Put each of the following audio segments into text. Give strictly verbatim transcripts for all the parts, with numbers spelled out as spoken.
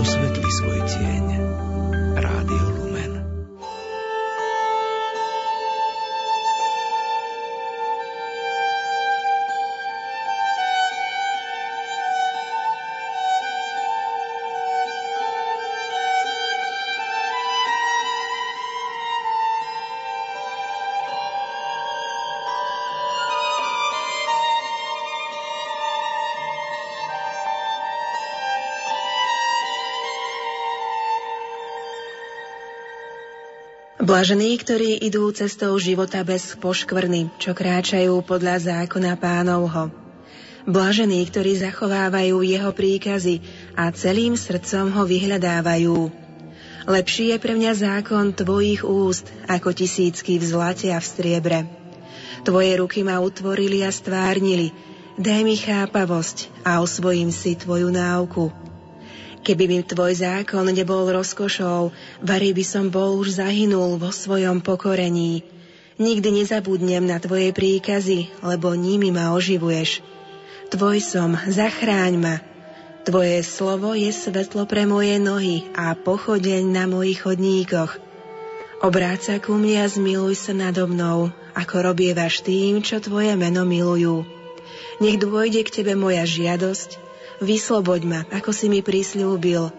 osvetli svoj tieň. Rádio Lumen. Blažení, ktorí idú cestou života bez poškvrny, čo kráčajú podľa zákona Pánovho. Blažení, ktorí zachovávajú jeho príkazy a celým srdcom ho vyhľadávajú. Lepší je pre mňa zákon tvojich úst, ako tisícky v zlate a v striebre. Tvoje ruky ma utvorili a stvárnili, daj mi chápavosť a osvojím si tvoju náuku. Keby mi tvoj zákon nebol rozkošou, vari by som bol už zahynul vo svojom pokorení. Nikdy nezabudnem na tvoje príkazy, lebo nimi ma oživuješ. Tvoj som, zachráň ma. Tvoje slovo je svetlo pre moje nohy a pochodeň na mojich chodníkoch. Obráť sa ku mne a zmiluj sa nado mnou, ako robievaš tým, čo tvoje meno milujú. Nech dôjde k tebe moja žiadosť, vysloboď ma, ako si mi prisľúbil.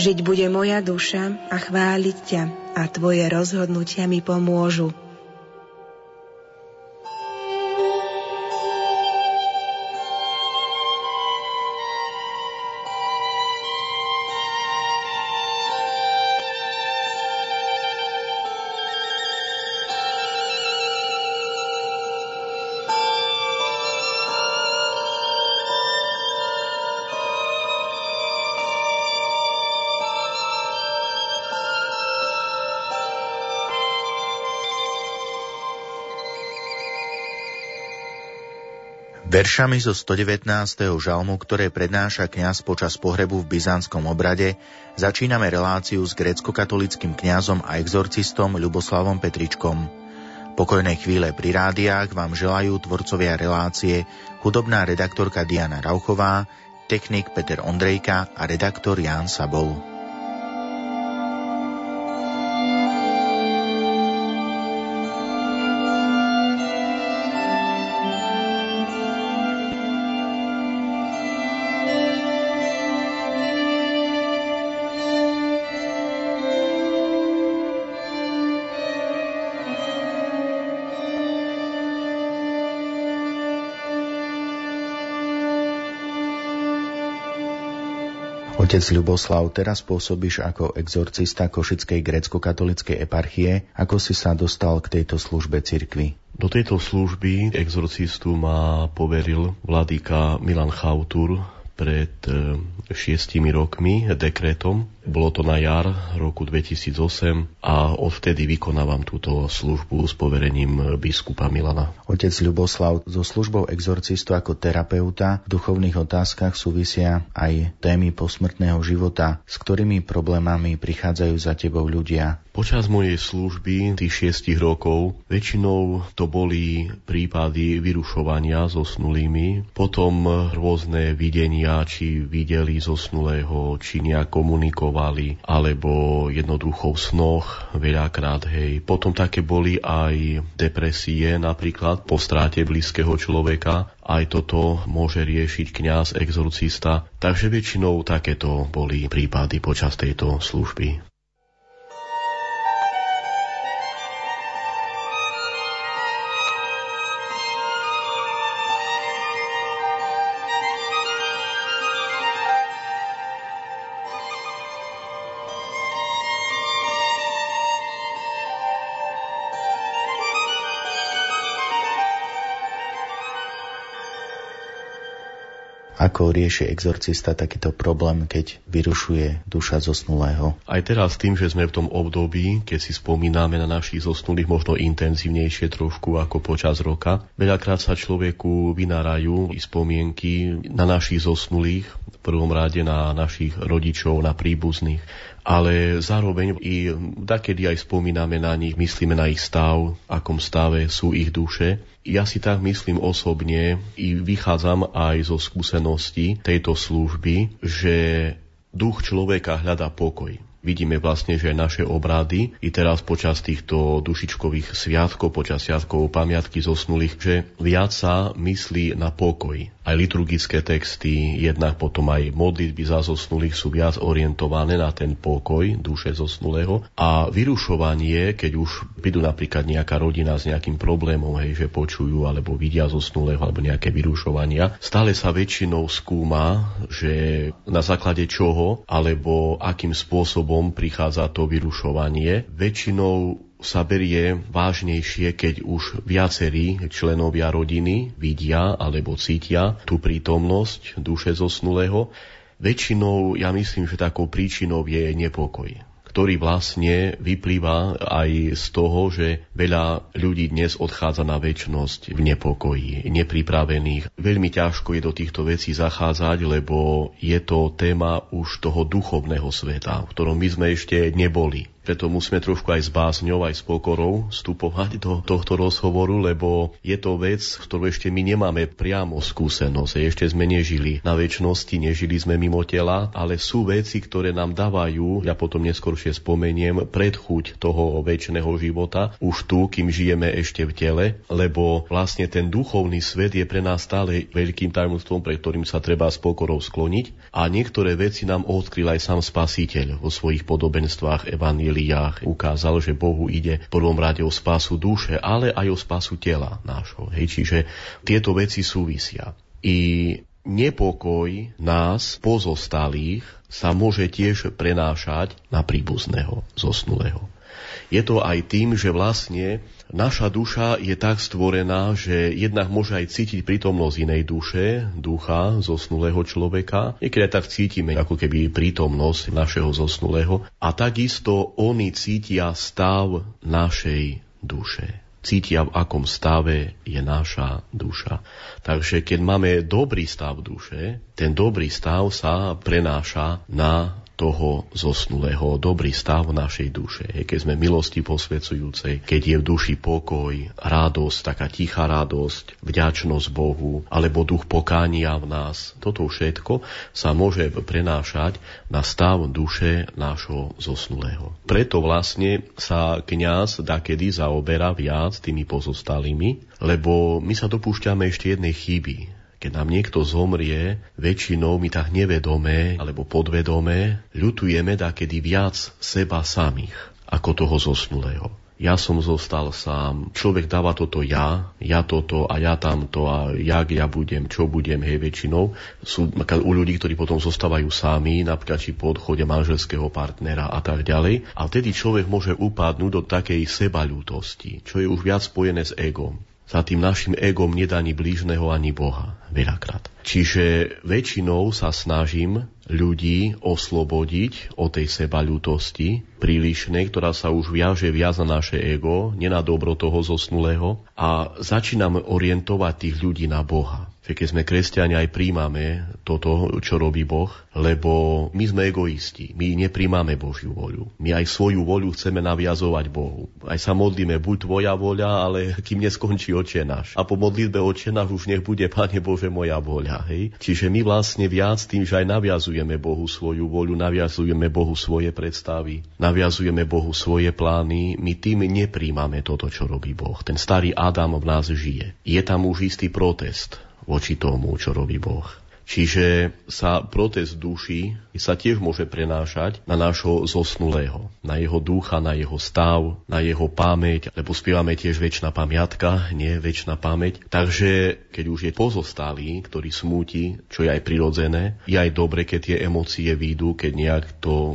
Žiť bude moja duša a chváliť ťa a tvoje rozhodnutia mi pomôžu. Veršami zo stodevätnásteho žalmu, ktoré prednáša kňaz počas pohrebu v byzantskom obrade, začíname reláciu s gréckokatolíckym kňazom a exorcistom Ľuboslavom Petričkom. Pokojné chvíle pri rádiách vám želajú tvorcovia relácie hudobná redaktorka Diana Rauchová, technik Peter Ondrejka a redaktor Ján Sabol. Otec Ľuboslav, teraz pôsobíš ako exorcista Košickej gréckokatolíckej eparchie. Ako si sa dostal k tejto službe cirkvi? Do tejto služby exorcistu ma poveril vladyka Milan Chautur pred šiestimi rokmi dekrétom. Bolo to na jar roku dvetisíc osem a odvtedy vykonávam túto službu s poverením biskupa Milana. Otec Ľuboslav, so službou exorcistu ako terapeuta v duchovných otázkach súvisia aj témy posmrtného života, s ktorými problémami prichádzajú za tebou ľudia. Počas mojej služby tých šiestich rokov väčšinou to boli prípady vyrušovania zosnulými, potom rôzne videnia, či videli zosnulého, či nejak komunikovali, alebo jednoducho v snoch veľakrát, hej. Potom také boli aj depresie, napríklad po stráte blízkeho človeka. Aj toto môže riešiť kňaz, exorcista. Takže väčšinou takéto boli prípady počas tejto služby. Ako rieši exorcista takýto problém, keď vyrušuje duša zosnulého? Aj teraz tým, že sme v tom období, keď si spomíname na našich zosnulých možno intenzívnejšie trošku ako počas roka, veľakrát sa človeku vynárajú spomienky na našich zosnulých, v prvom rade na našich rodičov, na príbuzných, ale zároveň i takedy aj spomíname na nich, myslíme na ich stav, akom stave sú ich duše. Ja si tak myslím osobne i vychádzam aj zo skúseností tejto služby, že duch človeka hľadá pokoj. Vidíme vlastne, že naše obrady i teraz počas týchto dušičkových sviatkov, počas sviatkov pamiatky zosnulých, že viac sa myslí na pokoj. Aj liturgické texty, jednak potom aj modlitby za zosnulých sú viac orientované na ten pokoj duše zosnulého a vyrušovanie, keď už prídu napríklad nejaká rodina s nejakým problémom, hej, že počujú alebo vidia zosnulého alebo nejaké vyrušovania, stále sa väčšinou skúma, že na základe čoho alebo akým spôsobom prichádza to vyrušovanie. Väčšinou sa berie vážnejšie, keď už viacerí členovia rodiny vidia alebo cítia tú prítomnosť duše zosnulého. Väčšinou, ja myslím, že takou príčinou je nepokoj, ktorý vlastne vyplýva aj z toho, že veľa ľudí dnes odchádza na večnosť v nepokoji, nepripravených. Veľmi ťažko je do týchto vecí zachádzať, lebo je to téma už toho duchovného sveta, v ktorom my sme ešte neboli. Preto musíme trošku aj s básňou, aj s pokorou vstupovať do tohto rozhovoru, lebo je to vec, ktorú ešte my nemáme priamo skúsenosť. Ešte sme nežili na večnosti, nežili sme mimo tela, ale sú veci, ktoré nám dávajú, ja potom neskôršie spomeniem, predchuť toho večného života, už tu, kým žijeme ešte v tele, lebo vlastne ten duchovný svet je pre nás stále veľkým tajomstvom, pre ktorým sa treba s pokorou skloniť. A niektoré veci nám odkryl aj sám Spasiteľ vo svojich podobenstvách evanília. Ukázal, že Bohu ide v prvom rade o spásu duše, ale aj o spásu tela nášho. Hej, čiže tieto veci súvisia. I nepokoj nás pozostalých sa môže tiež prenášať na príbuzného zosnulého. Je to aj tým, že vlastne naša duša je tak stvorená, že jednak môže aj cítiť prítomnosť inej duše, ducha zosnulého človeka. Niekedy tak cítime ako keby prítomnosť našeho zosnulého. A takisto oni cítia stav našej duše. Cítia, v akom stave je naša duša. Takže keď máme dobrý stav duše, ten dobrý stav sa prenáša na toho zosnulého, dobrý stav našej duše. Keď sme milosti posvedzujúcej, keď je v duši pokoj, radosť, taká tichá radosť, vďačnosť Bohu, alebo duch pokánia v nás, toto všetko sa môže prenášať na stav duše nášho zosnulého. Preto vlastne sa kňaz dakedy zaoberá viac tými pozostalými, lebo my sa dopúšťame ešte jednej chyby. Keď nám niekto zomrie, väčšinou my tak nevedomé alebo podvedomé ľutujeme dakedy viac seba samých ako toho zosnulého. Ja som zostal sám, človek dáva toto ja, ja toto a ja tamto a jak ja budem, čo budem, hej, väčšinou. Sú u ľudí, ktorí potom zostávajú sami, napríklad či po odchode manželského partnera a tak ďalej. A vtedy človek môže upadnúť do takej sebaľútosti, čo je už viac spojené s egom. Za tým našim egom nedá ani blížneho, ani Boha veľakrát. Čiže väčšinou sa snažím ľudí oslobodiť od tej sebaľútosti prílišnej, ktorá sa už viaže viac na naše ego, nie na dobro toho zosnulého, a začínam orientovať tých ľudí na Boha. Keď sme kresťania, aj príjmame toto, čo robí Boh, lebo my sme egoisti, my nepríjmame Božiu voľu. My aj svoju voľu chceme naviazovať Bohu. Aj sa modlíme, buď tvoja voľa, ale kým neskončí Otče náš. A po modlitbe Otče náš už nech bude, Pane Bože, moja voľa. Hej? Čiže my vlastne viac tým, že aj naviazujeme Bohu svoju voľu, naviazujeme Bohu svoje predstavy, naviazujeme Bohu svoje plány, my tým nepríjmame toto, čo robí Boh. Ten starý Adam v nás žije. Je tam už istý protest voči tomu, čo robí Boh. Čiže sa protest duši sa tiež môže prenášať na nášho zosnulého, na jeho ducha, na jeho stav, na jeho pamäť, lebo spievame tiež večná pamiatka, nie večná pamäť. Takže keď už je pozostalý, ktorý smúti, čo je aj prirodzené, je aj dobre, keď tie emócie výjdu, keď nejak to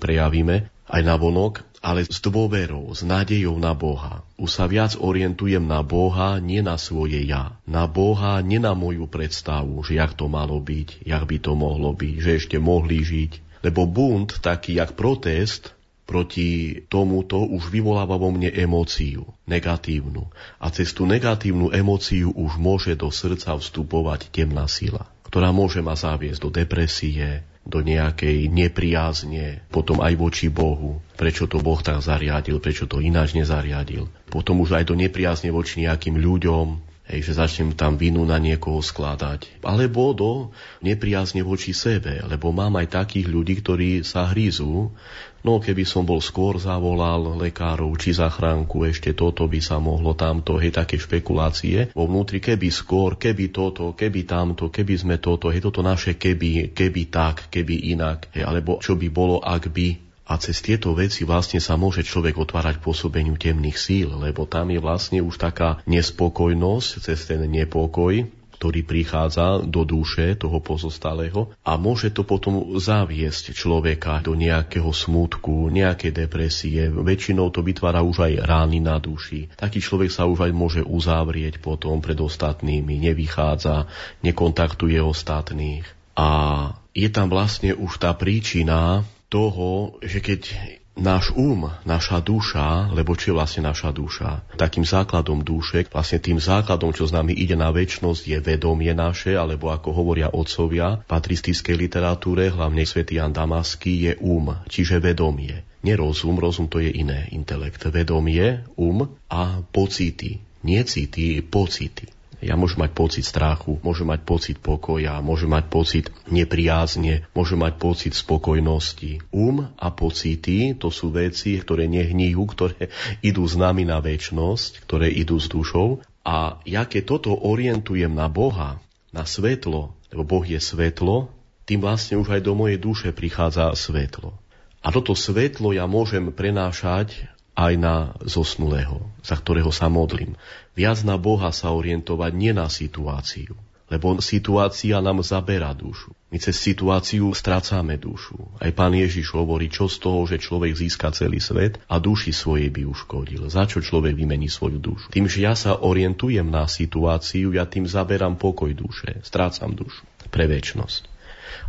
prejavíme aj navonok, ale s dôverou, s nádejou na Boha. Už sa viac orientujem na Boha, nie na svoje ja. Na Boha, nie na moju predstavu, že jak to malo byť, jak by to mohlo byť, že ešte mohli žiť. Lebo bunt, taký jak protest proti tomuto, už vyvoláva vo mne emóciu, negatívnu. A cez tú negatívnu emóciu už môže do srdca vstupovať temná sila, ktorá môže ma zaviesť do depresie, do nejakej nepriazne, potom aj voči Bohu, prečo to Boh tak zariadil, prečo to ináč nezariadil, potom už aj do nepriazne voči nejakým ľuďom, že začnem tam vinu na niekoho skladať. Alebo do nepriazne voči sebe, lebo mám aj takých ľudí, ktorí sa hrízú. No keby som bol skôr zavolal lekárov či zachránku, ešte toto by sa mohlo tamto, hej, také špekulácie. Vo vnútri keby skôr, keby toto, keby tamto, keby sme toto, hej, toto naše keby, keby tak, keby inak, hej, alebo čo by bolo, ak by... A cez tieto veci vlastne sa môže človek otvárať pôsobeniu temných síl, lebo tam je vlastne už taká nespokojnosť cez ten nepokoj, ktorý prichádza do duše toho pozostalého a môže to potom zaviesť človeka do nejakého smútku, nejakej depresie. Väčšinou to vytvára už aj rány na duši. Taký človek sa už aj môže uzavrieť potom pred ostatnými, nevychádza, nekontaktuje ostatných. A je tam vlastne už tá príčina toho, že keď náš um, naša duša, lebo čo je vlastne naša duša, takým základom duše, vlastne tým základom, čo s nami ide na večnosť, je vedomie naše, alebo ako hovoria otcovia v patristickej literatúre, hlavne svätý Jan Damaský, je um, čiže vedomie. Nerozum, rozum to je iné, intelekt, vedomie, um a pocity. Nie city, pocity. Ja môžem mať pocit strachu, môžem mať pocit pokoja, môžem mať pocit nepriazne, môžem mať pocit spokojnosti. Um a pocity, to sú veci, ktoré nehníjú, ktoré idú s nami na večnosť, ktoré idú s dušou. A ja keď toto orientujem na Boha, na svetlo, lebo Boh je svetlo, tým vlastne už aj do mojej duše prichádza svetlo. A toto svetlo ja môžem prenášať aj na zosnulého, za ktorého sa modlím. Viac na Boha sa orientovať, nie na situáciu. Lebo situácia nám zabera dušu. My cez situáciu strácame dušu. Aj pán Ježiš hovorí, čo z toho, že človek získa celý svet a duši svojej by uškodil. Za čo človek vymení svoju dušu? Tým, že ja sa orientujem na situáciu, ja tým zaberám pokoj duše. Strácam dušu pre večnosť.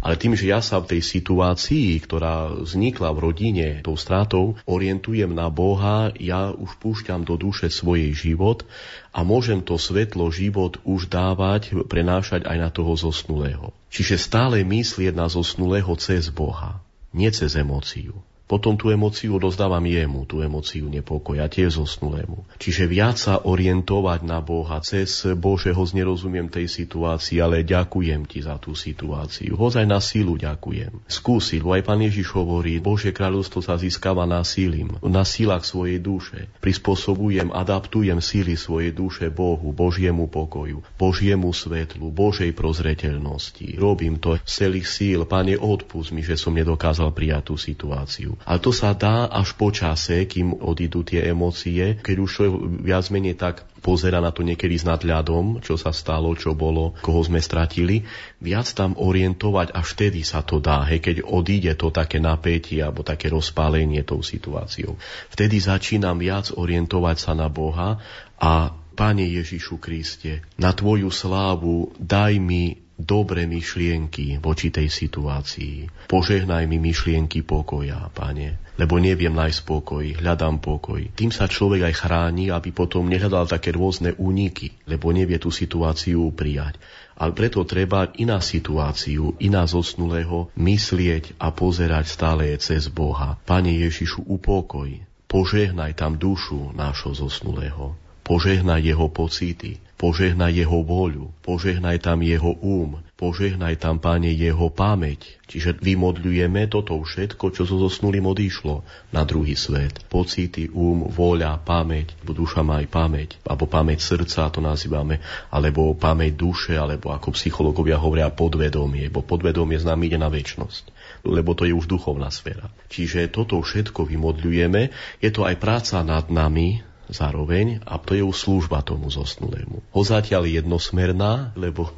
Ale tým, že ja sa v tej situácii, ktorá vznikla v rodine tou stratou, orientujem na Boha, ja už púšťam do duše svojej život a môžem to svetlo život už dávať, prenášať aj na toho zosnulého. Čiže stále myslieť na zosnulého cez Boha, nie cez emóciu. Potom tú emóciu dozdávam jemu, tú emóciu nepokoja, tiež zosnulému. Čiže viac sa orientovať na Boha, cez Bože, ho nerozumiem tej situácii, ale ďakujem ti za tú situáciu. Hozaj na sílu ďakujem. Skúsiť, bo aj pán Ježiš hovorí, Bože kráľovstvo sa získava násilím, na sílach svojej duše. Prispôsobujem, adaptujem síly svojej duše Bohu, Božiemu pokoju, Božiemu svetlu, Božej prozreteľnosti. Robím to z celých síl. Pane, odpusť mi, že som nedokázal prijať tú situáciu. Ale to sa dá až po čase, kým odídu tie emócie, keď už človek viac menej tak pozera na to niekedy s nadľadom, čo sa stalo, čo bolo, koho sme stratili, viac tam orientovať, až vtedy sa to dá, hej, keď odíde to také napätie alebo také rozpálenie tou situáciou. Vtedy začínam viac orientovať sa na Boha a Pane Ježišu Kriste, na Tvoju slávu daj mi dobre myšlienky voči tej situácii. Požehnaj mi myšlienky pokoja, Pane, lebo neviem nájsť pokoj, hľadám pokoj. Tým sa človek aj chráni, aby potom nehľadal také rôzne úniky, lebo nevie tú situáciu prijať. Ale preto treba i na situáciu, i na zosnulého myslieť a pozerať stále cez Boha. Pane Ježišu, upokoj, požehnaj tam dušu nášho zosnulého. Požehnaj jeho pocity, požehnaj jeho vôľu, požehnaj tam jeho um, požehnaj tam, Pane, jeho pamäť. Čiže vymodľujeme toto všetko, čo so zosnulým odišlo na druhý svet. Pocity, um, vôľa, pamäť, duša má aj pamäť, alebo pamäť srdca, to nazývame, alebo pamäť duše, alebo ako psychológovia hovoria podvedomie, bo podvedomie s nami ide na večnosť, lebo to je už duchovná sféra. Čiže toto všetko vymodľujeme, je to aj práca nad nami, zároveň, a to je už služba tomu zosnulému. Ho zatiaľ jednosmerná, lebo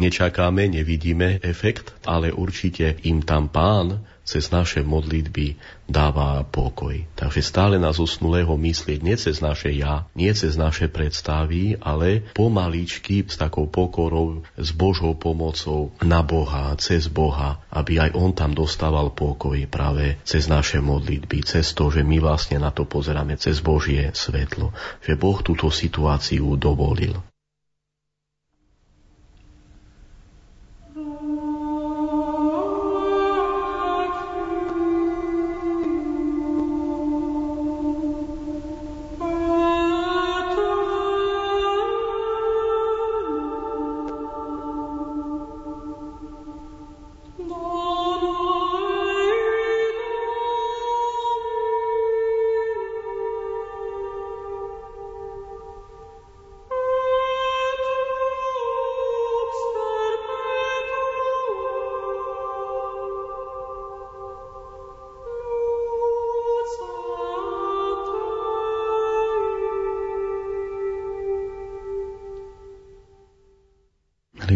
nečakáme, nevidíme efekt, ale určite im tam Pán cez naše modlitby dáva pokoj. Takže stále na zosnulého myslieť nie cez naše ja, nie cez naše predstavy, ale pomaličky s takou pokorou, s Božou pomocou na Boha, cez Boha, aby aj on tam dostával pokoj práve cez naše modlitby, cez to, že my vlastne na to pozeráme cez Božie svetlo, že Boh túto situáciu dovolil.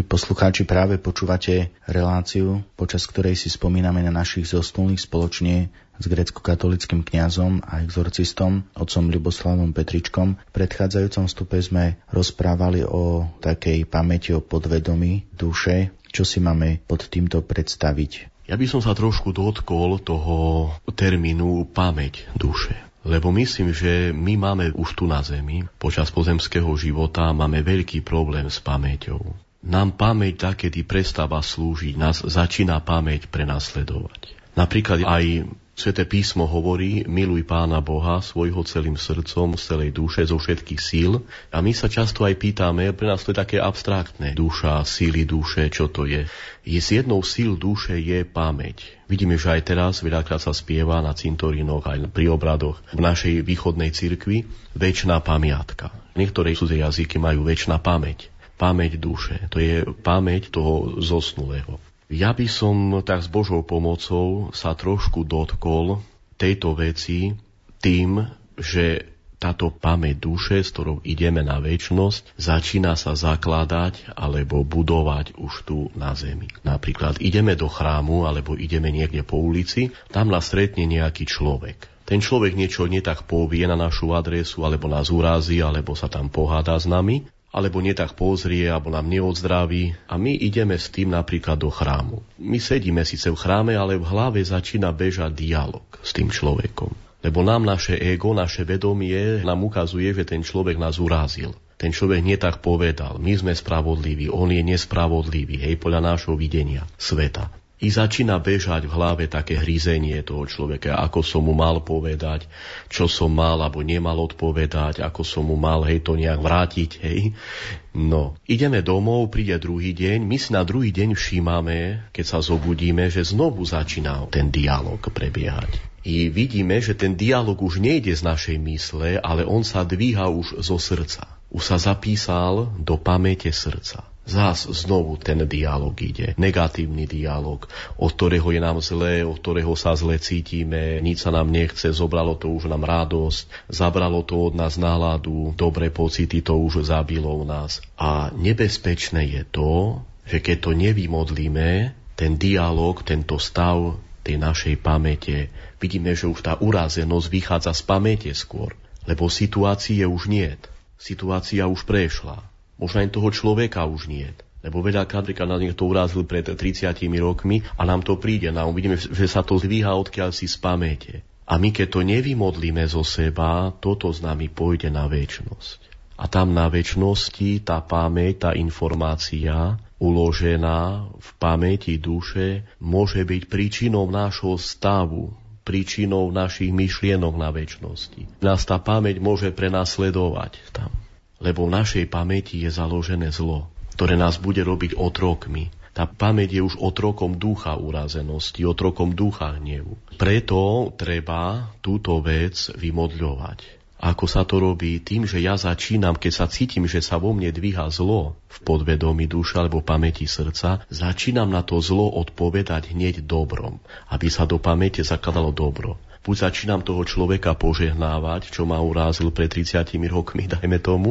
poslucháči, práve počúvate reláciu, počas ktorej si spomíname na našich zosnulých spoločne s gréckokatolickým kňazom a exorcistom, otcom Ľuboslavom Petričkom. V predchádzajúcom vstupe sme rozprávali o takej pamäti, o podvedomí duše. Čo si máme pod týmto predstaviť? Ja by som sa trošku dotkol toho termínu pamäť duše. Lebo myslím, že my máme už tu na zemi, počas pozemského života, máme veľký problém s pamäťou. Nám pamäť, kedy prestáva slúžiť, nás začína pamäť prenasledovať. Napríklad aj Sväté písmo hovorí: miluj Pána Boha svojho celým srdcom, z celej duše, zo všetkých síl. A my sa často aj pýtame, pre nás to je také abstraktné. Duša, síly duše, čo to je? Je z jednou síl duše je pamäť. Vidíme, že aj teraz veľakrát sa spieva na cintorínoch, aj pri obradoch v našej východnej cirkvi večná pamiatka. Niektoré cudzie jazyky majú večná pamäť. Pamäť duše, to je pamäť toho zosnulého. Ja by som tak s Božou pomocou sa trošku dotkol tejto veci tým, že táto pamäť duše, s ktorou ideme na večnosť, začína sa zakladať alebo budovať už tu na zemi. Napríklad ideme do chrámu alebo ideme niekde po ulici, tam nás stretne nejaký človek. Ten človek niečo nie tak povie na našu adresu, alebo nás urazí, alebo sa tam pohádá s nami, alebo nie tak pozrie, alebo nám neodzdraví. A my ideme s tým napríklad do chrámu. My sedíme síce v chráme, ale v hlave začína bežať dialog s tým človekom. Lebo nám naše ego, naše vedomie nám ukazuje, že ten človek nás urazil. Ten človek nie tak povedal. My sme spravodliví, on je nespravodlivý, hej, podľa nášho videnia sveta. I začína bežať v hlave také hryzenie toho človeka, ako som mu mal povedať, čo som mal alebo nemal odpovedať, ako som mu mal, hej, to nejak vrátiť, hej. No, ideme domov, príde druhý deň, my si na druhý deň všímame, keď sa zobudíme, že znovu začína ten dialog prebiehať. I vidíme, že ten dialog už nejde z našej mysle, ale on sa dvíha už zo srdca. Už sa zapísal do pamäte srdca. Zás znovu ten dialog ide. Negatívny dialog, od ktorého je nám zlé, od ktorého sa zle cítime, nič sa nám nechce, zobralo to už nám radosť, zabralo to od nás náladu, dobré pocity to už zabilo u nás. A nebezpečné je to, že keď to nevymodlíme, ten dialog, tento stav tej našej pamäte, vidíme, že už tá urazenosť vychádza z pamäte skôr, lebo situácie už niet. Situácia už prešla. Možno aj toho človeka už niet. Lebo veľa kadrika nás niekto urazil pred tridsiatimi rokmi a nám to príde. Nám vidíme, že sa to zvíha odkiaľ si z pamäte. A my keď to nevymodlíme zo seba, toto s nami pôjde na večnosť. A tam na večnosti tá pamäť, tá informácia uložená v pamäti duše môže byť príčinou nášho stavu, príčinou našich myšlienok na večnosti. Nás tá pamäť môže prenasledovať tam. Lebo v našej pamäti je založené zlo, ktoré nás bude robiť otrokmi. Tá pamäť je už otrokom ducha urazenosti, otrokom ducha hnevu. Preto treba túto vec vymodľovať. Ako sa to robí? Tým, že ja začínam, keď sa cítim, že sa vo mne dvíha zlo v podvedomí duše alebo pamäti srdca, začínam na to zlo odpovedať hneď dobrom, aby sa do pamäte zakladalo dobro. Buď začínam toho človeka požehnávať, čo ma urázil pred tridsiatimi rokmi, dajme tomu,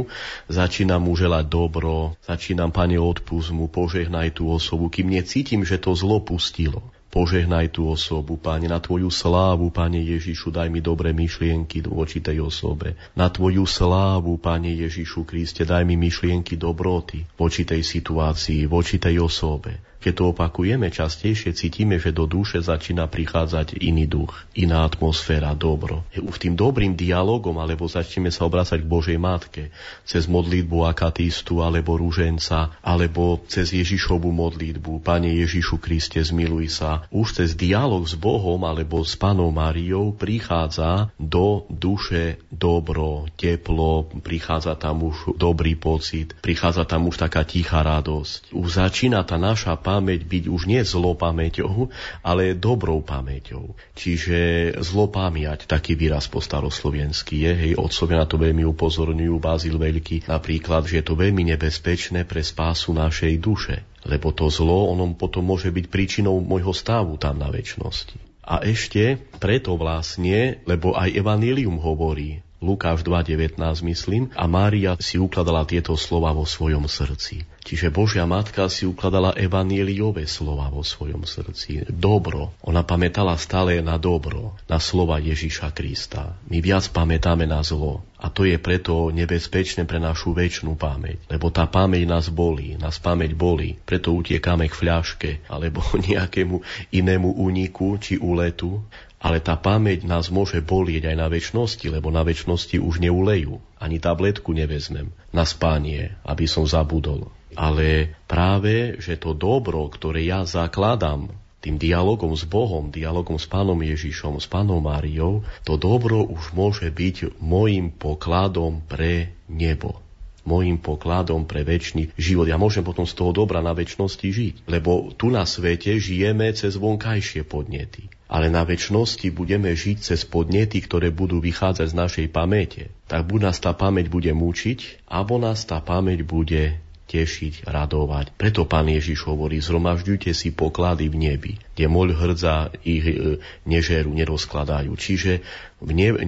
začínam mu želať dobro, začínam: Pane, odpusť mu, požehnaj tú osobu, kým necítim, že to zlo pustilo. Požehnaj tú osobu, Pane, na Tvoju slávu, Pane Ježišu, daj mi dobré myšlienky voči tej osobe. Na Tvoju slávu, Pane Ježišu Kriste, daj mi myšlienky dobroty voči tej situácii, voči tej osobe. Keď to opakujeme častejšie, cítime, že do duše začína prichádzať iný duch, iná atmosféra, dobro. Už tým dobrým dialogom, alebo začneme sa obracať k Božej Matke, cez modlitbu akatístu, alebo ruženca, alebo cez Ježišovu modlitbu: Pane Ježišu Kriste, zmiluj sa. Už cez dialog s Bohom alebo s Pannou Máriou prichádza do duše dobro, teplo, prichádza tam už dobrý pocit, prichádza tam už taká tichá radosť. Už začína tá naša pamäť byť už nie zlou pamäťou, ale dobrou pamäťou. Čiže zlopamiať, taký výraz po staroslovenský je, hej, otcovia na to veľmi upozorňujú, Bazil Veľký napríklad, že je to veľmi nebezpečné pre spásu našej duše. Lebo to zlo, ono potom môže byť príčinou môjho stavu tam na večnosti. A ešte preto vlastne, lebo aj Evanjelium hovorí Lukáš dva devätnásť, myslím, a Mária si ukladala tieto slova vo svojom srdci. Čiže Božia Matka si ukladala evanjeliové slova vo svojom srdci. Dobro. Ona pamätala stále na dobro, na slova Ježiša Krista. My viac pamätáme na zlo. A to je preto nebezpečné pre našu večnú pamäť. Lebo tá pamäť nás bolí, nás pamäť bolí. Preto utiekáme k fľaške alebo nejakému inému úniku či úletu. Ale tá pamäť nás môže bolieť aj na večnosti, lebo na večnosti už neulejú. Ani tabletku nevezmem na spánie, aby som zabudol. Ale práve, že to dobro, ktoré ja zakladám tým dialogom s Bohom, dialogom s Pánom Ježišom, s Pánom Máriou, to dobro už môže byť mojím pokladom pre nebo. Mojím pokladom pre večný život. Ja môžem potom z toho dobra na večnosti žiť, lebo tu na svete žijeme cez vonkajšie podnety. Ale na večnosti budeme žiť cez podnety, ktoré budú vychádzať z našej pamäte. Tak buď nás tá pamäť bude mučiť, alebo nás tá pamäť bude tešiť, radovať. Preto Pán Ježiš hovorí, zhromažďujte si poklady v nebi, kde moľ hrdza ich e, nežerú, nerozkladajú. Čiže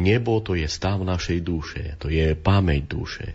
nebo to je stav našej duše, to je pamäť duše.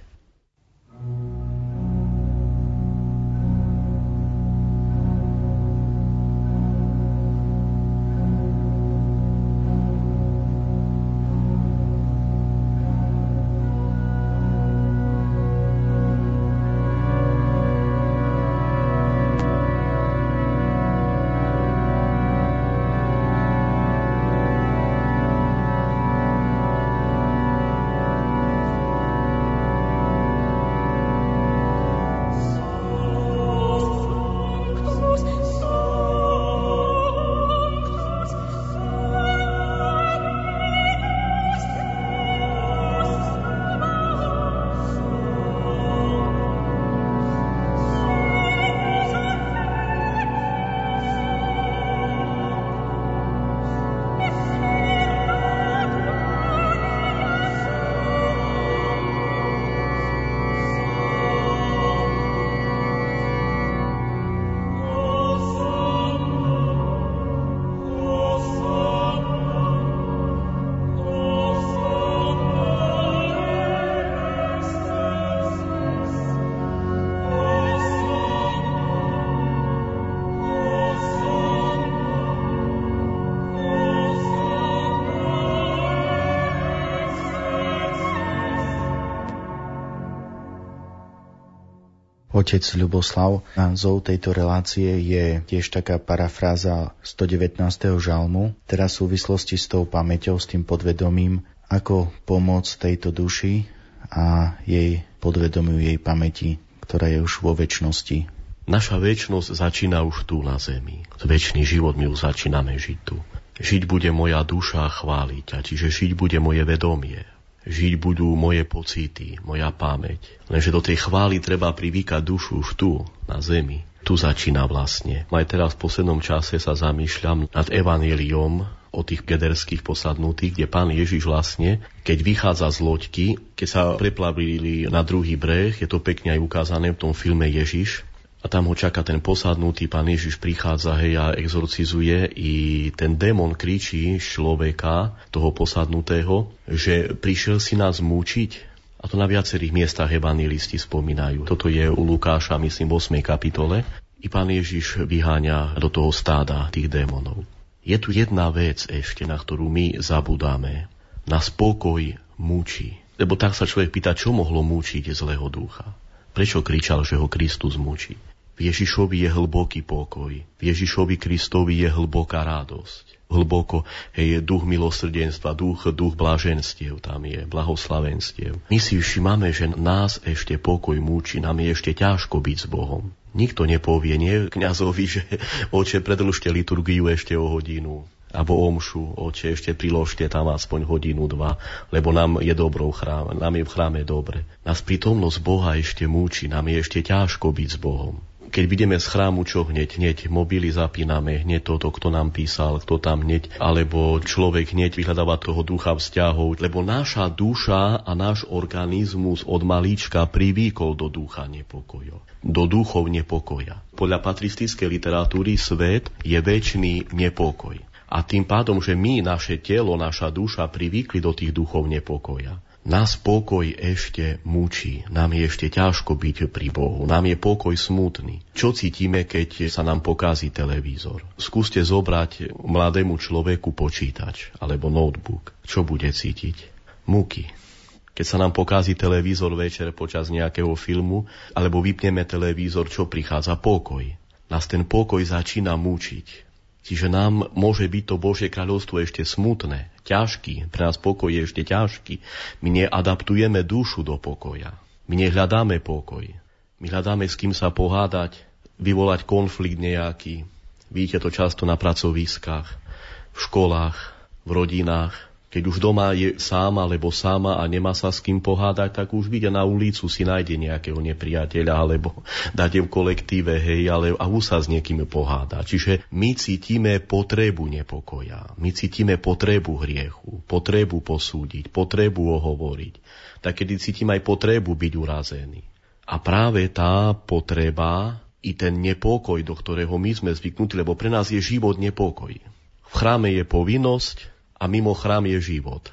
Otec Ľuboslav, názov tejto relácie je tiež taká parafráza stodevätnásteho žalmu, teda v súvislosti s tou pamäťou, s tým podvedomím, ako pomôcť tejto duši a jej podvedomiu, jej pamäti, ktorá je už vo večnosti. Naša večnosť začína už tu na zemi. Večný život my už začíname žiť tu. Žiť bude moja duša chváliť ťa, čiže žiť bude moje vedomie. Žiť budú moje pocity, moja pamäť. Lenže do tej chvály treba privykať dušu už tu, na zemi. Tu začína vlastne. Aj teraz v poslednom čase sa zamýšľam nad evanjeliom o tých gederských posadnutých, kde Pán Ježiš vlastne, keď vychádza z loďky, keď sa preplavili na druhý breh, je to pekne aj ukázané v tom filme Ježiš, a tam ho čaká ten posadnutý, Pán Ježiš prichádza, hej, a exorcizuje i ten démon kričí človeka, toho posadnutého, že prišiel si nás mučiť. A to na viacerých miestach evanjelisti spomínajú. Toto je u Lukáša, myslím, v ôsmej kapitole. I Pán Ježiš vyháňa do toho stáda tých démonov. Je tu jedna vec ešte, na ktorú my zabudáme. Na spokoj mučí. Lebo tak sa človek pýta, čo mohlo mučiť zlého ducha. Prečo kričal, že ho Kristus mučí? V Ježišovi je hlboký pokoj. V Ježišovi Kristovi je hlboká radosť. Hlboko, hej, je duch milosrdenstva, duch, duch bláženstiev tam je, blahoslavenstiev. My si všimáme, že nás ešte pokoj múči, nám je ešte ťažko byť s Bohom. Nikto nepovie, nie kňazovi, že oče, predĺžte liturgiu ešte o hodinu. Abo omšu, oče, ešte priložte tam aspoň hodinu, dva, lebo nám je dobrou chrám, nám je v chráme dobre. Nás prítomnosť Boha ešte múči, nám je ešte ťažko byť s Bohom. Keď ideme z chrámu, čo hneď, hneď mobily zapíname, hneď toto, kto nám písal, kto tam hneď, alebo človek hneď vyhľadáva toho ducha vzťahov, lebo naša duša a náš organizmus od malička privýkol do ducha nepokoja, do duchov nepokoja. Podľa patristickej literatúry svet je večný nepokoj. A tým pádom, že my, naše telo, naša duša privykli do tých duchov nepokoja. Nás pokoj ešte mučí, nám je ešte ťažko byť pri Bohu, nám je pokoj smutný. Čo cítime, keď sa nám pokazí televízor? Skúste zobrať mladému človeku počítač alebo notebook. Čo bude cítiť? Múky. Keď sa nám pokazí televízor večer počas nejakého filmu alebo vypneme televízor, čo prichádza? Pokoj. Nás ten pokoj začína mučiť. Čiže nám môže byť to Božie kráľovstvo ešte smutné, ťažký, pre nás pokoj je ešte ťažký. My neadaptujeme dušu do pokoja. My nehľadáme pokoj. My hľadáme, s kým sa pohádať, vyvolať konflikt nejaký. Vidíte to často na pracoviskách, v školách, v rodinách. Keď už doma je sám alebo sama a nemá sa s kým pohádať, tak už vyjde na ulicu, si nájde nejakého nepriateľa alebo dáte v kolektíve, hej, ale a už sa s niekým poháda. Čiže my cítime potrebu nepokoja, my cítime potrebu hriechu, potrebu posúdiť, potrebu ohovoriť. Tak kedy cítim aj potrebu byť urazený. A práve tá potreba i ten nepokoj, do ktorého my sme zvyknutí, lebo pre nás je život nepokoj. V chráme je povinnosť, a mimo chrám je život.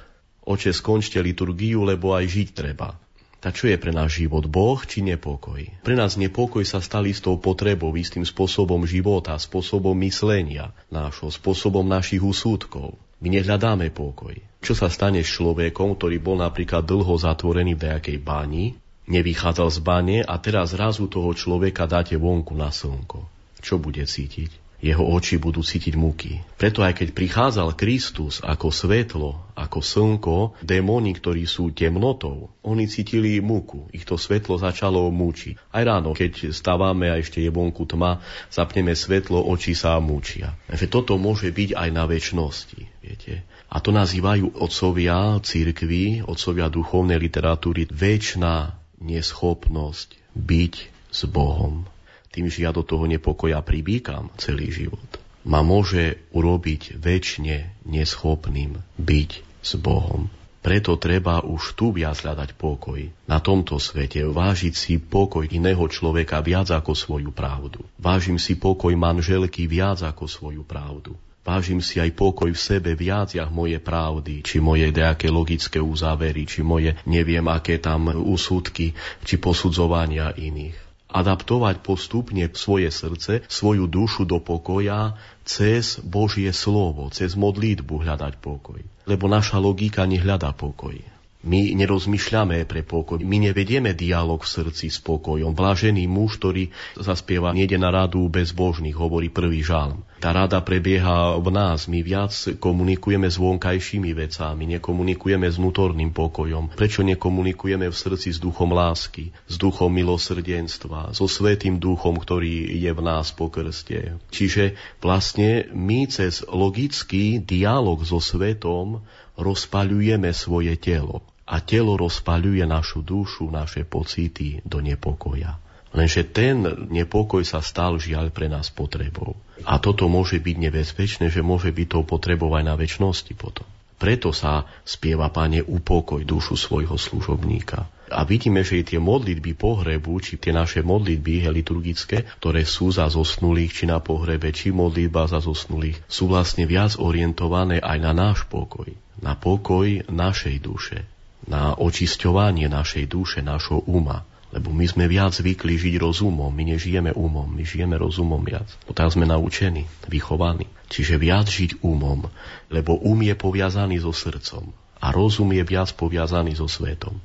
Oče, skončte liturgiu, lebo aj žiť treba. Tak čo je pre nás život? Boh či nepokoj? Pre nás nepokoj sa stal istou potrebou, istým spôsobom života, spôsobom myslenia nášho, spôsobom našich úsudkov. My nehľadáme pokoj. Čo sa stane s človekom, ktorý bol napríklad dlho zatvorený v nejakej bani, nevychádzal z bane a teraz zrazu toho človeka dáte vonku na slnko? Čo bude cítiť? Jeho oči budú cítiť múky. Preto aj keď prichádzal Kristus ako svetlo, ako slnko, démoni, ktorí sú temnotou, oni cítili múku. Ich to svetlo začalo múčiť. Aj ráno, keď stávame a ešte je vonku tma, zapneme svetlo, oči sa múčia. Toto môže byť aj na večnosti, viete. A to nazývajú otcovia cirkvi, otcovia duchovnej literatúry, večná neschopnosť byť s Bohom. Tým, že ja do toho nepokoja pribýkam celý život, ma môže urobiť večne neschopným byť s Bohom. Preto treba už tu viac hľadať pokoj. Na tomto svete vážiť si pokoj iného človeka viac ako svoju pravdu. Vážim si pokoj manželky viac ako svoju pravdu. Vážim si aj pokoj v sebe viac ako moje pravdy, či moje nejaké logické uzávery, či moje neviem aké tam úsudky, či posudzovania iných. Adaptovať postupne svoje srdce, svoju dušu do pokoja cez Božie slovo, cez modlitbu hľadať pokoj. Lebo naša logika nehľadá pokoj. My nerozmýšľame pre pokoj, my nevedieme dialog v srdci s pokojom. Blažený muž, ktorý zaspieva nejde na radu bezbožných, hovorí prvý žalm. Tá rada prebieha v nás, my viac komunikujeme s vonkajšími vecami, nekomunikujeme s vnútorným pokojom. Prečo nekomunikujeme v srdci s duchom lásky, s duchom milosrdenstva, so svätým duchom, ktorý je v nás po krste? Čiže vlastne my cez logický dialog so svetom rozpaľujeme svoje telo. A telo rozpaľuje našu dušu, naše pocity do nepokoja. Lenže ten nepokoj sa stal žiaľ pre nás potrebou. A toto môže byť nebezpečné, že môže byť tou potrebou aj na večnosti potom. Preto sa spieva: Pane, upokoj dušu svojho služobníka. A vidíme, že tie modlitby pohrebu, či tie naše modlitby liturgické, ktoré sú za zosnulých, či na pohrebe, či modlitba za zosnulých, sú vlastne viac orientované aj na náš pokoj. Na pokoj našej duše. Na očisťovanie našej duše, našho uma. Lebo my sme viac zvykli žiť rozumom, my nežijeme umom, my žijeme rozumom viac. Tak sme naučení, vychovaní. Čiže viac žiť umom, lebo um je poviazaný so srdcom a rozum je viac poviazaný so svetom.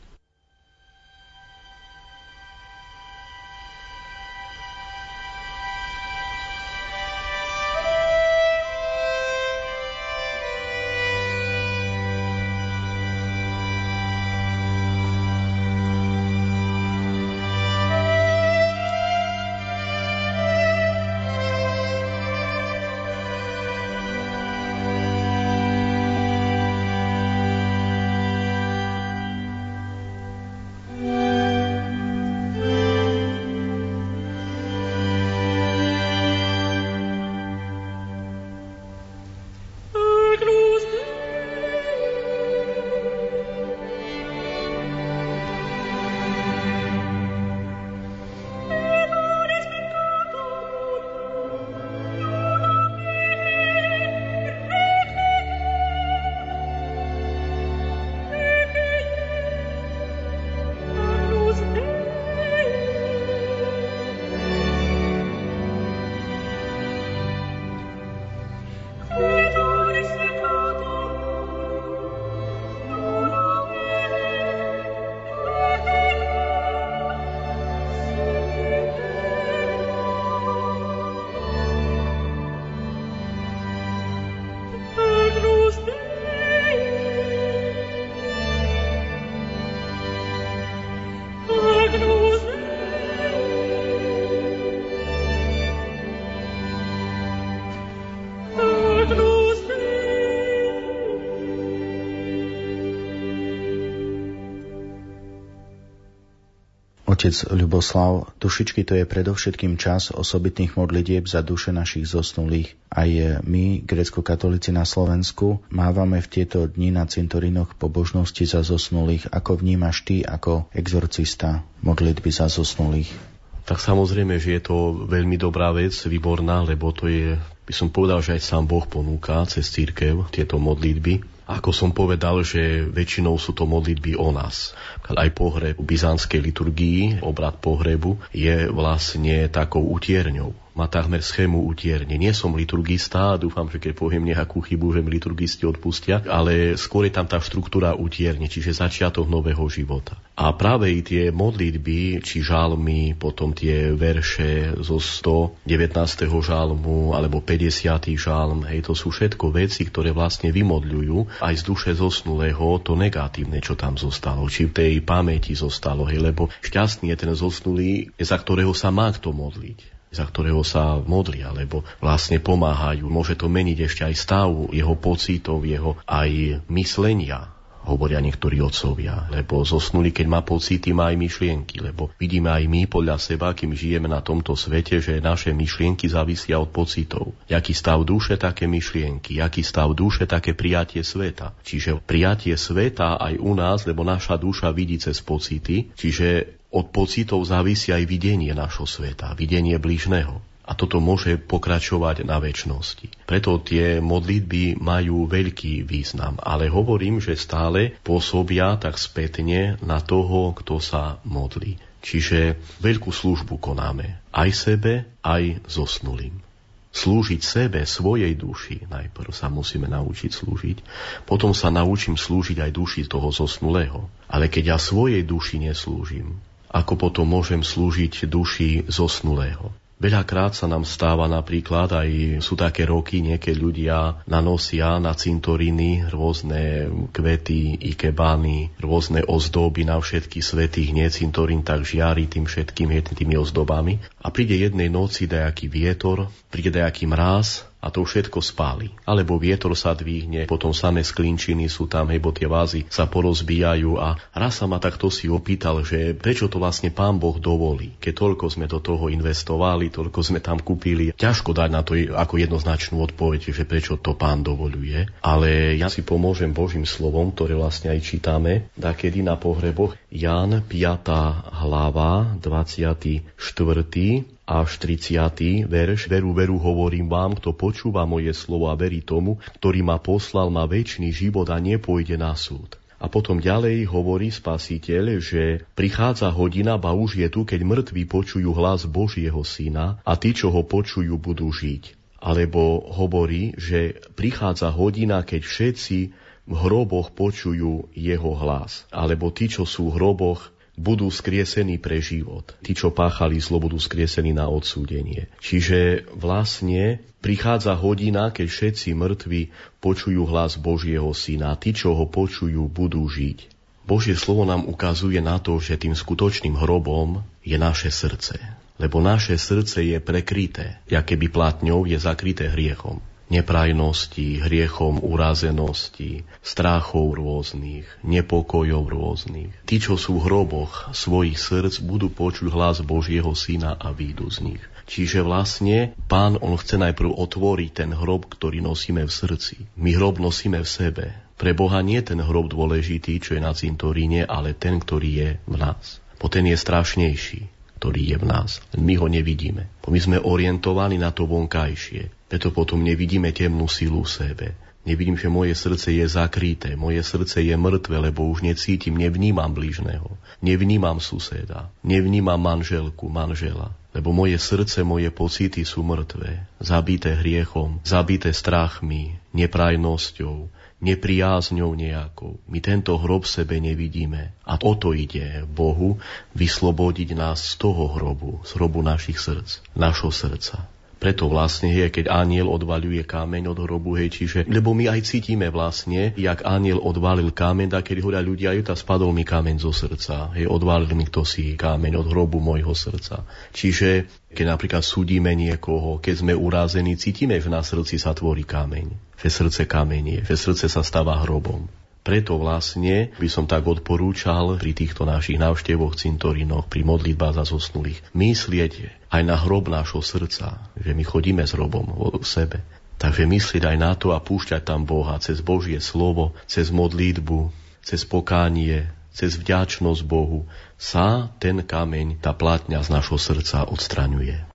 Otec Ľuboslav, dušičky, to je predovšetkým čas osobitných modlitieb za duše našich zosnulých. Aj my, gréckokatolíci na Slovensku, mávame v tieto dni na cintorínoch pobožnosti za zosnulých. Ako vnímaš ty ako exorcista modlitby za zosnulých? Tak samozrejme, že je to veľmi dobrá vec, výborná, lebo to je, by som povedal, že aj sám Boh ponúka cez cirkev tieto modlitby. Ako som povedal, že väčšinou sú to modlitby o nás. Aj pohreb v byzantskej liturgii, obrad pohrebu, je vlastne takou utierňou. Má takmer schému utierne. Nie som liturgista, dúfam, že keď poviem nejakú chybu, že mi liturgisti odpustia, ale skôr je tam tá štruktúra utierne, čiže začiatok nového života. A práve i tie modlitby, či žalmy, potom tie verše zo stodevätnásteho žalmu alebo päťdesiaty žalm, hej, to sú všetko veci, ktoré vlastne vymodľujú aj z duše zosnulého to negatívne, čo tam zostalo, či v tej pamäti zostalo, hej, lebo šťastný je ten zosnulý, za ktorého sa má kto modliť, za ktorého sa modlia, lebo vlastne pomáhajú. Môže to meniť ešte aj stav jeho pocitov, jeho aj myslenia, hovoria niektorí otcovia, lebo zosnulý, keď má pocity, má aj myšlienky, lebo vidíme aj my podľa seba, kým žijeme na tomto svete, že naše myšlienky závisia od pocitov. Jaký stav duše, také myšlienky, jaký stav duše, také prijatie sveta. Čiže prijatie sveta aj u nás, lebo naša duša vidí cez pocity, čiže od pocitov závisí aj videnie našho sveta, videnie blížneho. A toto môže pokračovať na večnosti. Preto tie modlitby majú veľký význam. Ale hovorím, že stále pôsobia tak spätne na toho, kto sa modlí. Čiže veľkú službu konáme. Aj sebe, aj zosnulým. Slúžiť sebe, svojej duši. Najprv sa musíme naučiť slúžiť. Potom sa naučím slúžiť aj duši toho zosnulého. Ale keď ja svojej duši neslúžim, ako potom môžem slúžiť duši zosnulého? Veľakrát sa nám stáva napríklad, aj sú také roky, niekedy ľudia nanosia na cintoriny rôzne kvety, ikebany, rôzne ozdoby na všetkých svätých, nie cintorín tak žiari tým všetkým tými ozdobami. A príde jednej noci dajaký vietor, príde dajaký mráz a to všetko spáli. Alebo vietor sa dvihne, potom samé sklinčiny sú tam, hebo tie vázy sa porozbijajú a raz sa ma takto si opýtal, že prečo to vlastne Pán Boh dovolí, keď toľko sme do toho investovali, toľko sme tam kúpili. Ťažko dať na to ako jednoznačnú odpoveď, že prečo to Pán dovoluje, ale ja si pomôžem Božím slovom, ktoré vlastne aj čítame, takedy na pohreboch Ján piata hlava dvadsiaty štvrtý až tridsiaty verš. Veru, veru, hovorím vám, kto počúva moje slovo a verí tomu, ktorý ma poslal, má večný život a nepôjde na súd. A potom ďalej hovorí Spasiteľ, že prichádza hodina, ba už je tu, keď mŕtvi počujú hlas Božieho Syna a tí, čo ho počujú, budú žiť. Alebo hovorí, že prichádza hodina, keď všetci v hroboch počujú jeho hlas. Alebo tí, čo sú v hroboch, budú skriesení pre život. Tí, čo páchali zlo, budú skriesení na odsúdenie. Čiže vlastne prichádza hodina, keď všetci mŕtvi počujú hlas Božieho Syna. Tí, čo ho počujú, budú žiť. Božie slovo nám ukazuje na to, že tým skutočným hrobom je naše srdce. Lebo naše srdce je prekryté, aké by plátňou je zakryté hriechom. Neprajnosti, hriechom urazenosti, strachov rôznych, nepokojov rôznych. Tí, čo sú v hroboch svojich srdc, budú počuť hlas Božieho Syna a výjdu z nich. Čiže vlastne Pán, on chce najprv otvoriť ten hrob, ktorý nosíme v srdci. My hrob nosíme v sebe. Pre Boha nie je ten hrob dôležitý, čo je na cintoríne, ale ten, ktorý je v nás. Bo ten je strašnejší, ktorý je v nás. My ho nevidíme. My sme orientovaní na to vonkajšie. Preto potom nevidíme temnú silu v sebe. Nevidím, že moje srdce je zakryté. Moje srdce je mŕtve, lebo už necítim, nevnímam blížneho. Nevnímam suseda. Nevnímam manželku, manžela. Lebo moje srdce, moje pocity sú mŕtve. Zabité hriechom, zabité strachmi, neprajnosťou, nepriázňou nejakou. My tento hrob sebe nevidíme. A o to ide Bohu vyslobodiť nás z toho hrobu, z hrobu našich srdc, našho srdca. Preto vlastne je, keď aniel odvaľuje kameň od hrobu, hej, čiže, lebo my aj cítime vlastne, jak aniel odvalil kameň, tak keď hovoria ľudia, aj tá spadol mi kameň zo srdca, hej, odvalil mi kto si kameň od hrobu mojho srdca. Čiže, keď napríklad súdime niekoho, keď sme urazení, cítime, že na srdci sa tvorí kameň, že srdce kameň je, že srdce sa stáva hrobom. Preto vlastne by som tak odporúčal pri týchto našich návštevoch cintorínoch, pri modlitbách za zosnulých, myslieť aj na hrob nášho srdca, že my chodíme s hrobom v sebe. Takže myslieť aj na to a púšťať tam Boha cez Božie slovo, cez modlitbu, cez pokánie, cez vďačnosť Bohu sa ten kameň, tá plátňa z našho srdca odstraňuje.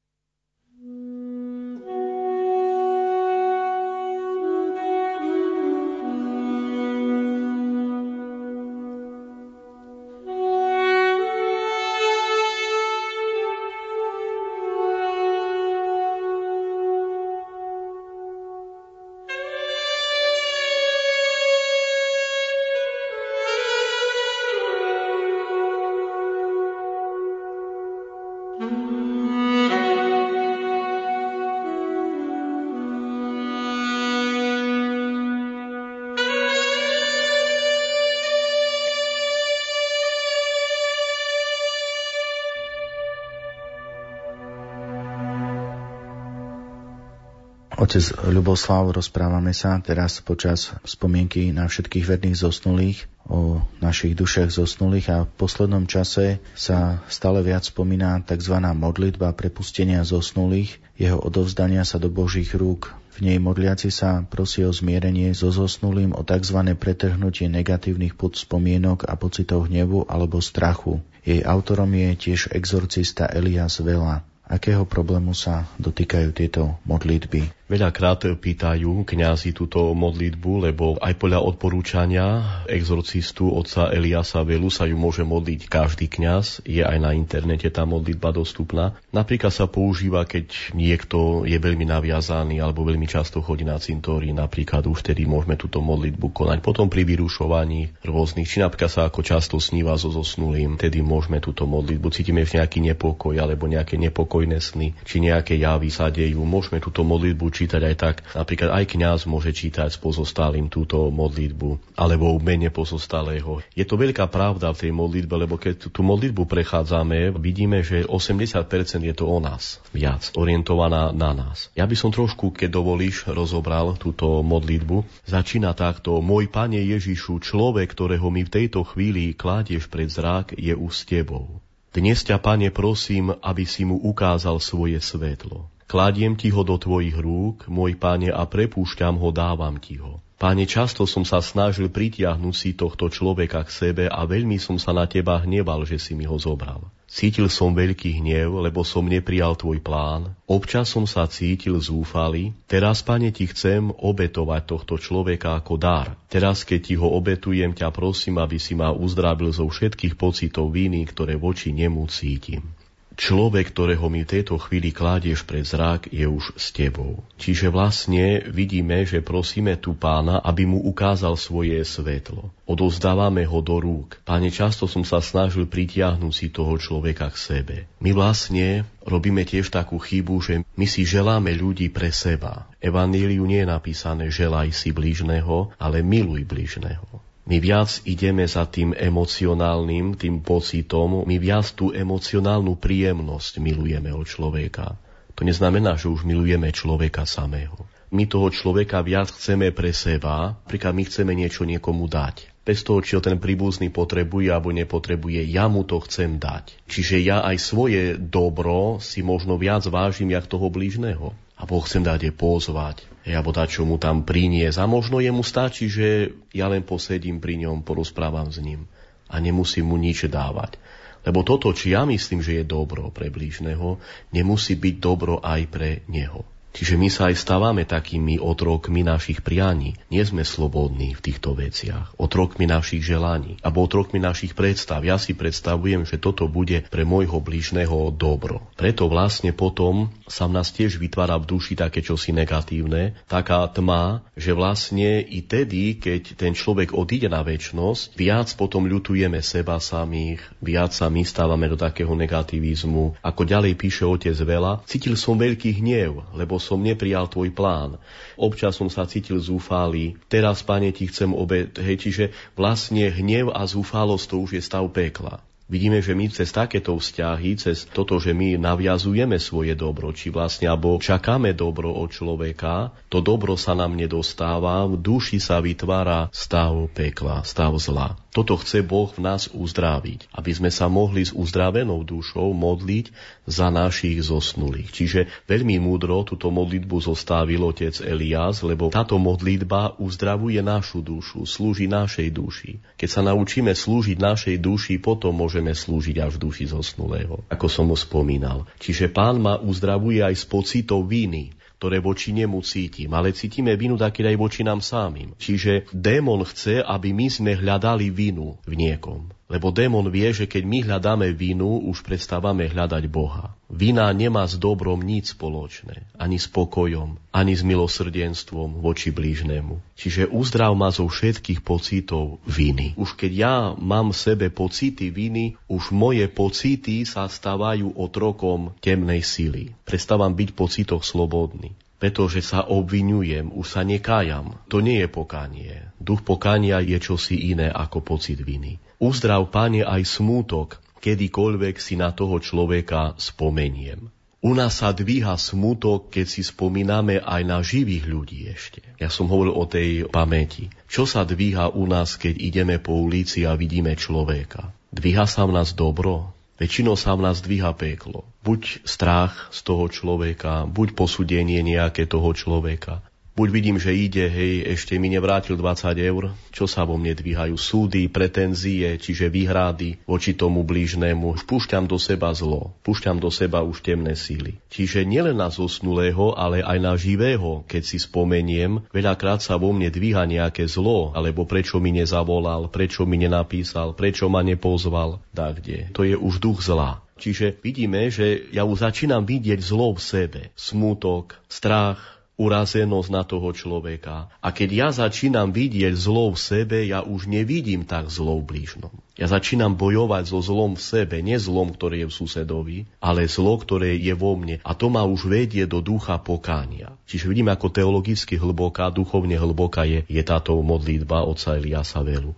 Otec Ľuboslav, rozprávame sa teraz počas spomienky na všetkých verných zosnulých o našich dušiach zosnulých a v poslednom čase sa stále viac spomína tzv. Modlitba prepustenia zosnulých, jeho odovzdania sa do Božích rúk. V nej modliaci sa prosí o zmierenie so zosnulým, o tzv. Pretrhnutie negatívnych podspomienok a pocitov hnevu alebo strachu. Jej autorom je tiež exorcista Elias Vella. Akého problému sa dotýkajú tieto modlitby? Veľakrát pýtajú kňazi túto modlitbu, lebo aj podľa odporúčania exorcistu otca Eliasa Vellu sa ju môže modliť každý kňaz. Je aj na internete tá modlitba dostupná. Napríklad sa používa, keď niekto je veľmi naviazaný alebo veľmi často chodí na cintorín. Napríklad už tedy môžeme túto modlitbu konať. Potom pri vyrušovaní rôznych, či napríklad sa ako často sníva so zosnulým, tedy môžeme túto modlitbu. Cítime v nejaký nepokoj alebo nejaké nepokoj sny, či nejaké javy sa dejú. Môžeme túto modlitbu čítať aj tak. Napríklad aj kňaz môže čítať s pozostalým túto modlitbu, alebo v mene pozostalého. Je to veľká pravda v tej modlitbe, lebo keď tú modlitbu prechádzame, vidíme, že osemdesiat percent je to o nás, viac orientovaná na nás. Ja by som trošku, keď dovolíš, rozobral túto modlitbu. Začína takto: Môj Pane Ježišu, človek, ktorého mi v tejto chvíli kladieš pred zrak, je už s tebou. Dnes ťa, Pane, prosím, aby si mu ukázal svoje svetlo. Kladiem ti ho do tvojich rúk, môj Pane, a prepúšťam ho, dávam ti ho. Pane, často som sa snažil pritiahnuť si tohto človeka k sebe a veľmi som sa na teba hneval, že si mi ho zobral. Cítil som veľký hnev, lebo som neprijal tvoj plán. Občas som sa cítil zúfalý. Teraz, Pane, ti chcem obetovať tohto človeka ako dar. Teraz, keď ti ho obetujem, ťa prosím, aby si ma uzdravil zo všetkých pocitov viny, ktoré voči nemu cítim. Človek, ktorého mi v tejto chvíli kladieš pred zrak, je už s tebou. Čiže vlastne vidíme, že prosíme tu Pána, aby mu ukázal svoje svetlo. Odovzdávame ho do rúk. Pane, často som sa snažil pritiahnuť si toho človeka k sebe. My vlastne robíme tiež takú chybu, že my si želáme ľudí pre seba. Evaníliu nie je napísané želaj si blížneho, ale miluj blížneho. My viac ideme za tým emocionálnym, tým pocitom, my viac tú emocionálnu príjemnosť milujeme od človeka. To neznamená, že už milujeme človeka samého. My toho človeka viac chceme pre seba, napríklad my chceme niečo niekomu dať. Bez toho, či ho ten príbuzný potrebuje alebo nepotrebuje, ja mu to chcem dať. Čiže ja aj svoje dobro si možno viac vážim jak toho blížneho. A Boh chcem dať je pozvať, alebo dať, čo mu tam priniesť. A možno jemu stačí, že ja len posedím pri ňom, porozprávam s ním a nemusím mu nič dávať. Lebo toto, či ja myslím, že je dobro pre blížneho, nemusí byť dobro aj pre neho. Čiže my sa aj stávame takými otrokmi našich prianí. Nie sme slobodní v týchto veciach. Otrokmi našich želaní, alebo otrokmi našich predstav. Ja si predstavujem, že toto bude pre môjho blížneho dobro. Preto vlastne potom sa v nás tiež vytvára v duši také čosi negatívne, taká tma, že vlastne i tedy, keď ten človek odíde na večnosť, viac potom ľutujeme seba samých, viac sa my stávame do takého negativizmu. Ako ďalej píše otec Vella, cítil som veľký hnev, lebo som neprijal tvoj plán. Občas som sa cítil zúfalý. Teraz, Pane, ti chcem obet... Hej, čiže vlastne hnev a zúfalosť to už je stav pekla. Vidíme, že my cez takéto vzťahy, cez toto, že my naviazujeme svoje dobro, či vlastne, alebo čakáme dobro od človeka, to dobro sa nám nedostáva, v duši sa vytvára stav pekla, stav zla. Toto chce Boh v nás uzdraviť, aby sme sa mohli s uzdravenou dušou modliť za našich zosnulých. Čiže veľmi múdro túto modlitbu zostavil otec Elias, lebo táto modlitba uzdravuje našu dušu, slúži našej duši. Keď sa naučíme slúžiť našej duši, potom môžeme slúžiť až duši zosnulého, ako som ho spomínal. Čiže Pán ma uzdravuje aj z pocitov viny, ktoré voči nemu cítim, ale cítime vinu taký aj voči nám samým. Čiže démon chce, aby my sme hľadali vinu v niekom. Lebo démon vie, že keď my hľadáme vinu, už prestávame hľadať Boha. Vina nemá s dobrom nič spoločné, ani s pokojom, ani s milosrdenstvom voči blížnemu. Čiže uzdrav ma zo všetkých pocitov viny. Už keď ja mám v sebe pocity viny, už moje pocity sa stávajú otrokom temnej sily. Prestávam byť v pocitoch slobodný. Pretože sa obviňujem, už sa nekájam. To nie je pokánie. Duch pokánia je čosi iné ako pocit viny. Uzdrav, Pane, aj smútok, kedykoľvek si na toho človeka spomeniem. U nás sa dvíha smútok, keď si spomíname aj na živých ľudí ešte. Ja som hovoril o tej pamäti. Čo sa dvíha u nás, keď ideme po ulici a vidíme človeka? Dvíha sa v nás dobro? Väčšinou sa v nás dvíha peklo. Buď strach z toho človeka, buď posúdenie nejaké toho človeka. Buď vidím, že ide, hej, ešte mi nevrátil dvadsať eur, čo sa vo mne dvíhajú súdy, pretenzie, čiže výhrady voči tomu blížnemu. Púšťam do seba zlo, púšťam do seba už temné síly. Čiže nielen na zosnulého, ale aj na živého, keď si spomeniem, veľakrát sa vo mne dvíha nejaké zlo, alebo prečo mi nezavolal, prečo mi nenapísal, prečo ma nepozval, tak kde. To je už duch zla. Čiže vidíme, že ja už začínam vidieť zlo v sebe, smútok, strach, urazenosť na toho človeka. A keď ja začínam vidieť zlo v sebe, ja už nevidím tak zlo v blížnom. Ja začínam bojovať so zlom v sebe, nie zlom, ktoré je v susedovi, ale zlo, ktoré je vo mne. A to ma už vedie do ducha pokánia. Čiže vidím, ako teologicky hlboká, duchovne hlboká je, je táto modlitba otca Eliasa Vellu.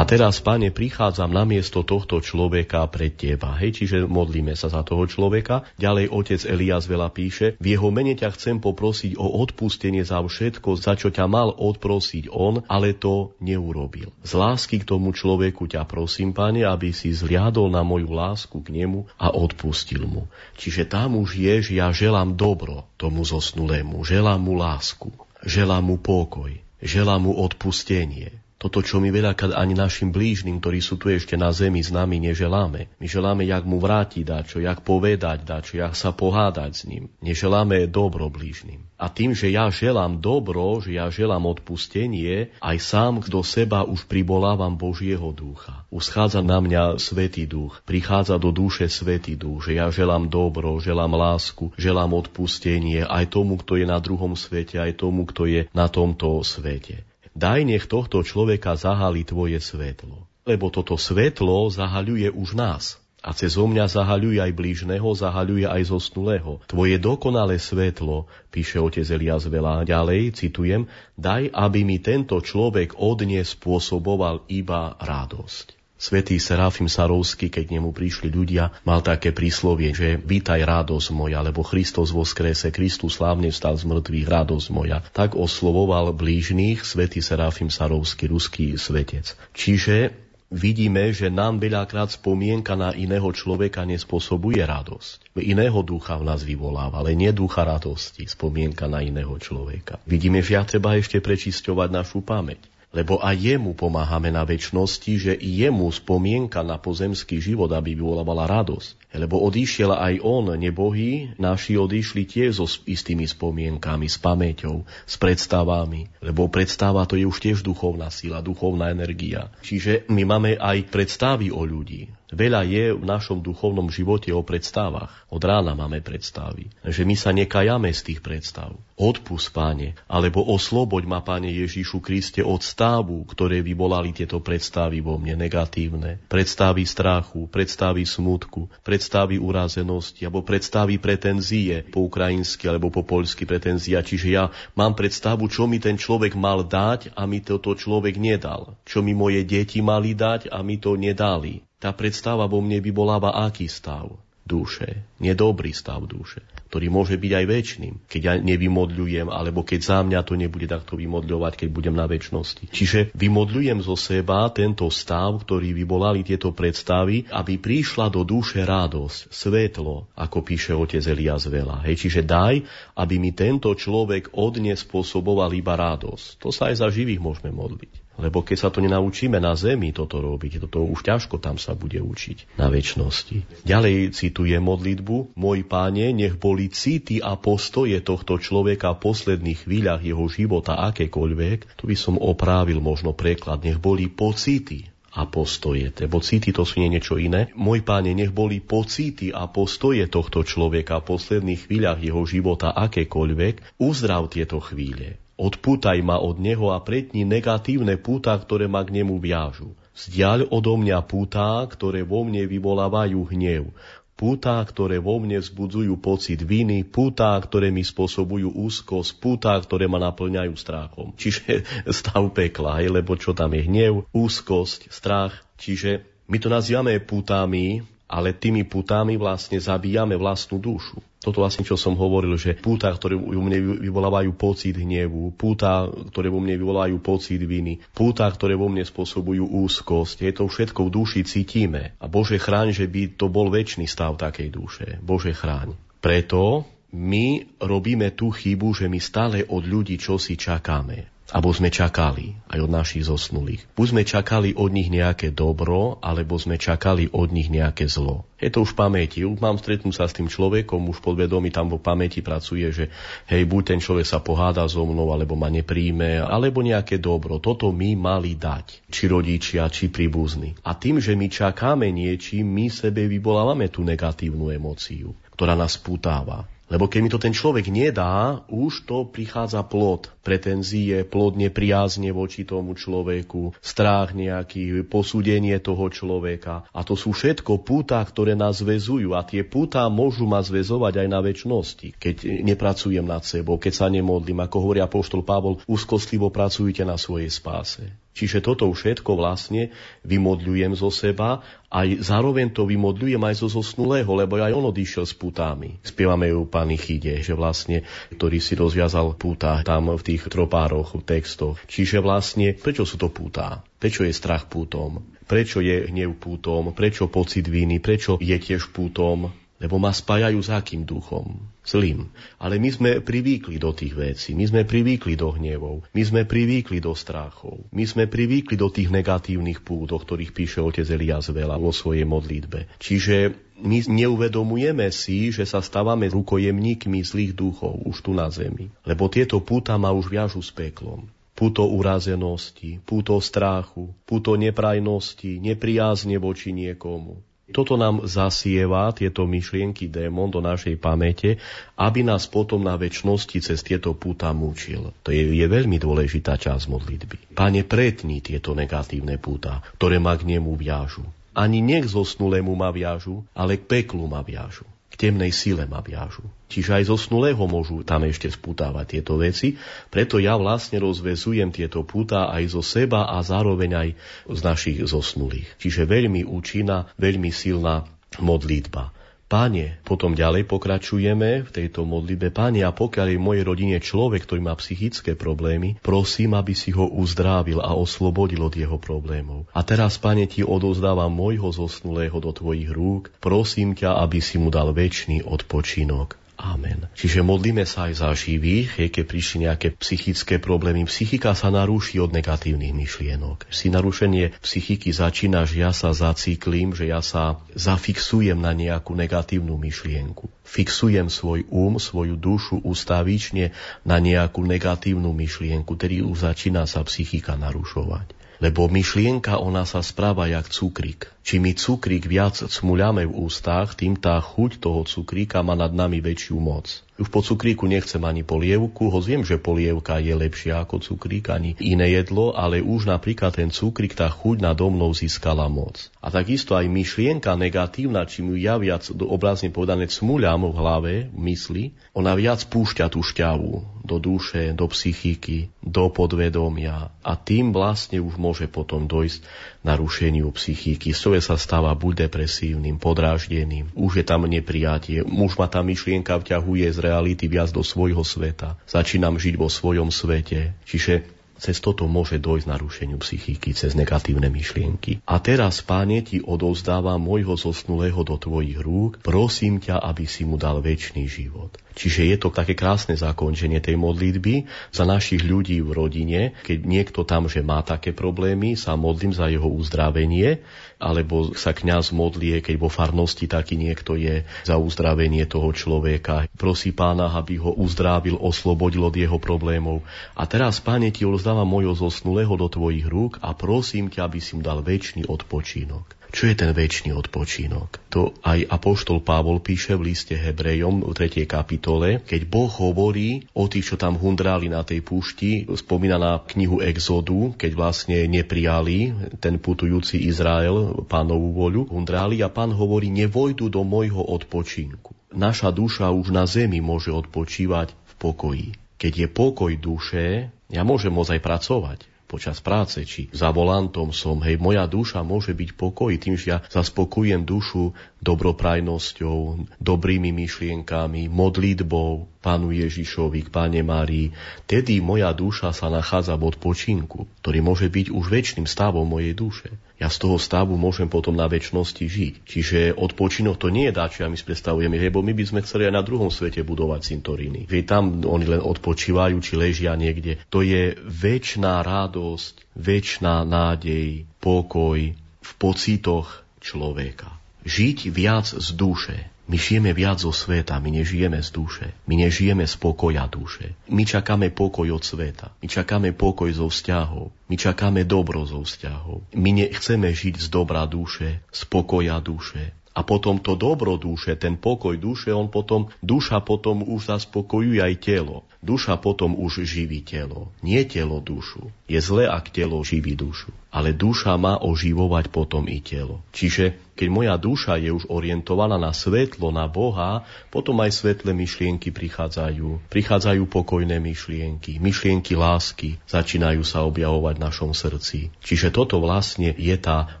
A teraz, Pane, prichádzam na miesto tohto človeka pred Teba. Hej, čiže modlíme sa za toho človeka. Ďalej otec Elias Vella píše, v jeho mene ťa chcem poprosiť o odpustenie za všetko, za čo ťa mal odprosiť on, ale to neurobil. Z lásky k tomu človeku ťa prosím, Pane, aby si zhliadol na moju lásku k nemu a odpustil mu. Čiže tam už je, že ja želám dobro tomu zosnulému, želám mu lásku, želám mu pokoj, želám mu odpustenie. Toto, čo my veľakrát ani našim blížnym, ktorí sú tu ešte na zemi, s nami neželáme. My želáme, jak mu vrátiť dačo, jak povedať dačo, jak sa pohádať s ním. Neželáme dobro blížnym. A tým, že ja želám dobro, že ja želám odpustenie, aj sám do seba už pribolávam Božieho ducha. Uschádza na mňa Svätý Duch, prichádza do duše Svätý Duch, že ja želám dobro, želám lásku, želám odpustenie aj tomu, kto je na druhom svete, aj tomu, kto je na tomto svete. Daj, nech tohto človeka zahalí Tvoje svetlo. Lebo toto svetlo zahaľuje už nás. A cez mňa zahaľuje aj blížneho, zahaľuje aj zosnulého. Tvoje dokonalé svetlo, píše otec Elias Vella ďalej, citujem, daj, aby mi tento človek od nej spôsoboval iba radosť. Svetý Seráfim Sarovský, keď nemu prišli ľudia, mal také príslovie, že vítaj radosť moja, lebo Kristus voskrese, Kristus slávne vstal z mŕtvych, radosť moja. Tak oslovoval blížnych Svetý Seráfim Sarovský, ruský svetec. Čiže vidíme, že nám veľakrát spomienka na iného človeka nespôsobuje radosť. Iného ducha v nás vyvoláva, ale nie ducha radosti, spomienka na iného človeka. Vidíme, že ja treba ešte prečisťovať našu pamäť. Lebo aj jemu pomáhame na večnosti, že i jemu spomienka na pozemský život, aby vyvolávala radosť. Lebo odišiel aj on, nebohý, naši odišli tiež so istými spomienkami, s pamäťou, s predstavami. Lebo predstava to je už tiež duchovná sila, duchovná energia. Čiže my máme aj predstavy o ľudí. Veľa je v našom duchovnom živote o predstavách. Od rána máme predstavy, že my sa nekajame z tých predstav. Odpust, Pane, alebo osloboď ma, Pane Ježišu Kriste, od stavu, ktoré vyvolali tieto predstavy vo mne negatívne. Predstavy strachu, predstavy smutku, predstavy urazenosti, alebo predstavy pretenzie, po ukrajinsky alebo po poľsky pretenzia. Čiže ja mám predstavu, čo mi ten človek mal dať a mi toto človek nedal. Čo mi moje deti mali dať a mi to nedali. Tá predstava vo mne vyvoláva aký stav duše, nedobrý stav duše, ktorý môže byť aj väčšným, keď ja nevymodľujem, alebo keď za mňa to nebude takto vymodľovať, keď budem na väčšnosti. Čiže vymodľujem zo seba tento stav, ktorý vyvolali tieto predstavy, aby prišla do duše radosť, svetlo, ako píše otec Elias Vella. Hej, čiže daj, aby mi tento človek od ne spôsoboval iba radosť. To sa aj za živých môžeme modliť. Lebo keď sa to nenaučíme na zemi toto robiť, toto už ťažko tam sa bude učiť na večnosti. Ďalej cituje modlitbu: Môj Páne, nech boli city a postoje tohto človeka v posledných chvíľach jeho života akékoľvek. Tu by som opravil možno preklad, nech boli pocity a postoje, lebo city to sú nie niečo iné. Môj Páne, nech boli pocity a postoje tohto človeka v posledných chvíľach jeho života akékoľvek, uzdrav tieto chvíle. Odpútaj ma od neho a pretni negatívne púta, ktoré ma k nemu viažu. Vzdiaľ odo mňa púta, ktoré vo mne vyvolávajú hnev, púta, ktoré vo mne vzbudzujú pocit viny, púta, ktoré mi spôsobujú úzkosť, púta, ktoré ma naplňajú strachom. Čiže stav pekla, hej, lebo čo tam je hnev, úzkosť, strach. Čiže my to nazývame pútami, ale tými pútami vlastne zabíjame vlastnú dušu. Toto vlastne, čo som hovoril, že púta, ktoré u mne vyvolávajú pocit hnevu, púta, ktoré vo mne vyvolávajú pocit viny, púta, ktoré vo mne spôsobujú úzkosť, je to všetko v duši cítime. A Bože chráň, že by to bol večný stav takej duše. Bože chráň. Preto my robíme tú chybu, že my stále od ľudí čosi čakáme. Abo sme čakali aj od našich zosnulých. Buď sme čakali od nich nejaké dobro, alebo sme čakali od nich nejaké zlo. Je to už v pamäti. Už mám stretnúť sa s tým človekom, už podvedomí tam vo pamäti pracuje, že hej, buď ten človek sa poháda so mnou, alebo ma nepríjme, alebo nejaké dobro. Toto my mali dať. Či rodičia, či príbuzní. A tým, že my čakáme niečím, my sebe vyvolávame tú negatívnu emóciu, ktorá nás putáva. Lebo keď mi to ten človek nedá, už to prichádza plod pretenzie, plod nepriazne voči tomu človeku, strach nejaký, posúdenie toho človeka. A to sú všetko púta, ktoré nás zväzujú. A tie púta môžu ma zväzovať aj na večnosti, keď nepracujem nad sebou, keď sa nemodlím. Ako hovorí apoštol Pavol, úzkostlivo pracujte na svojej spáse. Čiže toto všetko vlastne vymodľujem zo seba, aj zároveň to vymodľujem aj zo zosnulého, lebo aj on odišiel s pútami. Spievame ju Panichide, že vlastne, ktorý si rozviazal púta tam v tých tropároch, v textoch. Čiže vlastne, prečo sú to pútá? Prečo je strach pútom? Prečo je hnev pútom? Prečo pocit viny? Prečo je tiež pútom? Lebo ma spájajú s akým duchom? Zlým. Ale my sme privykli do tých vecí, my sme privykli do hnevov, my sme privykli do strachov, my sme privykli do tých negatívnych pút, o ktorých píše otec Elias Vella vo svojej modlitbe. Čiže my neuvedomujeme si, že sa stávame rukojemníkmi zlých duchov už tu na zemi. Lebo tieto púta ma už viažu s peklom. Púto urazenosti, púto strachu, púto neprajnosti, nepriazne voči niekomu. Toto nám zasieva tieto myšlienky démon do našej pamäte, aby nás potom na večnosti cez tieto púta mučil. To je, je veľmi dôležitá časť modlitby. Pane, pretni tieto negatívne púta, ktoré ma k nemu viažu. Ani nech zosnulému ma viažu, ale k peklu ma viažu. K temnej sile ma viažu. Čiže aj zosnulého môžu tam ešte spútavať tieto veci, preto ja vlastne rozvezujem tieto púta aj zo seba a zároveň aj z našich zosnulých. Čiže veľmi účinná, veľmi silná modlitba. Pane, potom ďalej pokračujeme v tejto modlitbe. Pane, a pokiaľ je v mojej rodine človek, ktorý má psychické problémy, prosím, aby si ho uzdravil a oslobodil od jeho problémov. A teraz, Pane, ti odovzdávam môjho zosnulého do tvojich rúk. Prosím ťa, aby si mu dal večný odpočinok. Amen. Čiže modlíme sa aj za živých, keď prišli nejaké psychické problémy. Psychika sa narúši od negatívnych myšlienok. Si narušenie psychiky začína, že ja sa zacíklim, že ja sa zafixujem na nejakú negatívnu myšlienku. Fixujem svoj um, svoju dušu ustavične na nejakú negatívnu myšlienku, ktorý už začína sa psychika narušovať. Lebo myšlienka, ona sa správa jak cukrík. Čím my cukrík viac cmuľame v ústách, tým tá chuť toho cukríka má nad nami väčšiu moc. Už po cukríku nechcem ani polievku, hoď viem, že polievka je lepšia ako cukrík, ani iné jedlo, ale už napríklad ten cukrík, tá chuť nado mnou získala moc. A takisto aj myšlienka negatívna, čím ju ja viac, obrazne povedané, cmuľam v hlave, v mysli, ona viac púšťa tú šťavu do duše, do psychiky, do podvedomia a tým vlastne už môže potom dojsť narušeniu psychiky. Človek sa stáva buď depresívnym, podráždeným, už je tam neprijatie, už ma tá myšlienka vťahuje z reality viac do svojho sveta, začínam žiť vo svojom svete, čiže cez toto môže dojsť narušeniu psychiky, cez negatívne myšlienky. A teraz, Páne, ti odovzdávam môjho zosnulého do tvojich rúk, prosím ťa, aby si mu dal večný život. Čiže je to také krásne zakončenie tej modlitby za našich ľudí v rodine, keď niekto tam, že má také problémy, sa modlím za jeho uzdravenie, alebo sa kňaz modlie, keď vo farnosti taký niekto je, za uzdravenie toho človeka. Prosí Pána, aby ho uzdravil, oslobodil od jeho problémov. A teraz, Páne, ti odovzdávam dávam mojho zosnulého do tvojich rúk a prosím ťa, aby si mu dal večný odpočinok. Čo je ten večný odpočinok? To aj apoštol Pavol píše v liste Hebrejom v tretej kapitole, keď Boh hovorí o tých, čo tam hundráli na tej púšti, spomína na knihu Exodu, keď vlastne neprijali ten putujúci Izrael Pánovu voľu, hundráli a Pán hovorí, nevojdu do môjho odpočinku. Naša duša už na zemi môže odpočívať v pokoji. Keď je pokoj duše, ja môžem môcť aj pracovať počas práce, či za volantom som, hej, moja duša môže byť pokoj tým, že ja zaspokojujem dušu dobroprajnosťou, dobrými myšlienkami, modlitbou Pánu Ježišovi, k Pane Márii. Tedy moja duša sa nachádza v odpočinku, ktorý môže byť už večným stavom mojej duše. Ja z toho stavu môžem potom na večnosti žiť. Čiže odpočinok to nie je dáčia, my si predstavujeme, lebo my by sme chceli aj na druhom svete budovať cintoriny. Veď tam oni len odpočívajú, či ležia niekde. To je večná radosť, večná nádej, pokoj v pocitoch človeka. Žiť viac z duše. My žijeme viac zo sveta, my nežijeme z duše. My nežijeme z pokoja duše. My čakáme pokoj od sveta. My čakáme pokoj zo vzťahov. My čakáme dobro zo vzťahov. My nechceme žiť z dobra duše, z pokoja duše. A potom to dobro duše, ten pokoj duše, on potom, duša potom už zaspokojuje aj telo. Duša potom už živí telo. Nie telo dušu. Je zlé, ak telo živí dušu. Ale duša má oživovať potom i telo. Čiže keď moja duša je už orientovaná na svetlo, na Boha, potom aj svetlé myšlienky prichádzajú. Prichádzajú pokojné myšlienky, myšlienky lásky, začínajú sa objavovať v našom srdci. Čiže toto vlastne je tá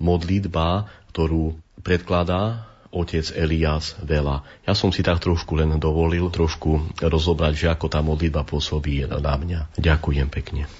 modlitba, ktorú predkladá otec Elias Vella. Ja som si tak trošku len dovolil trošku rozobrať, že ako tá modlitba pôsobí na mňa. Ďakujem pekne.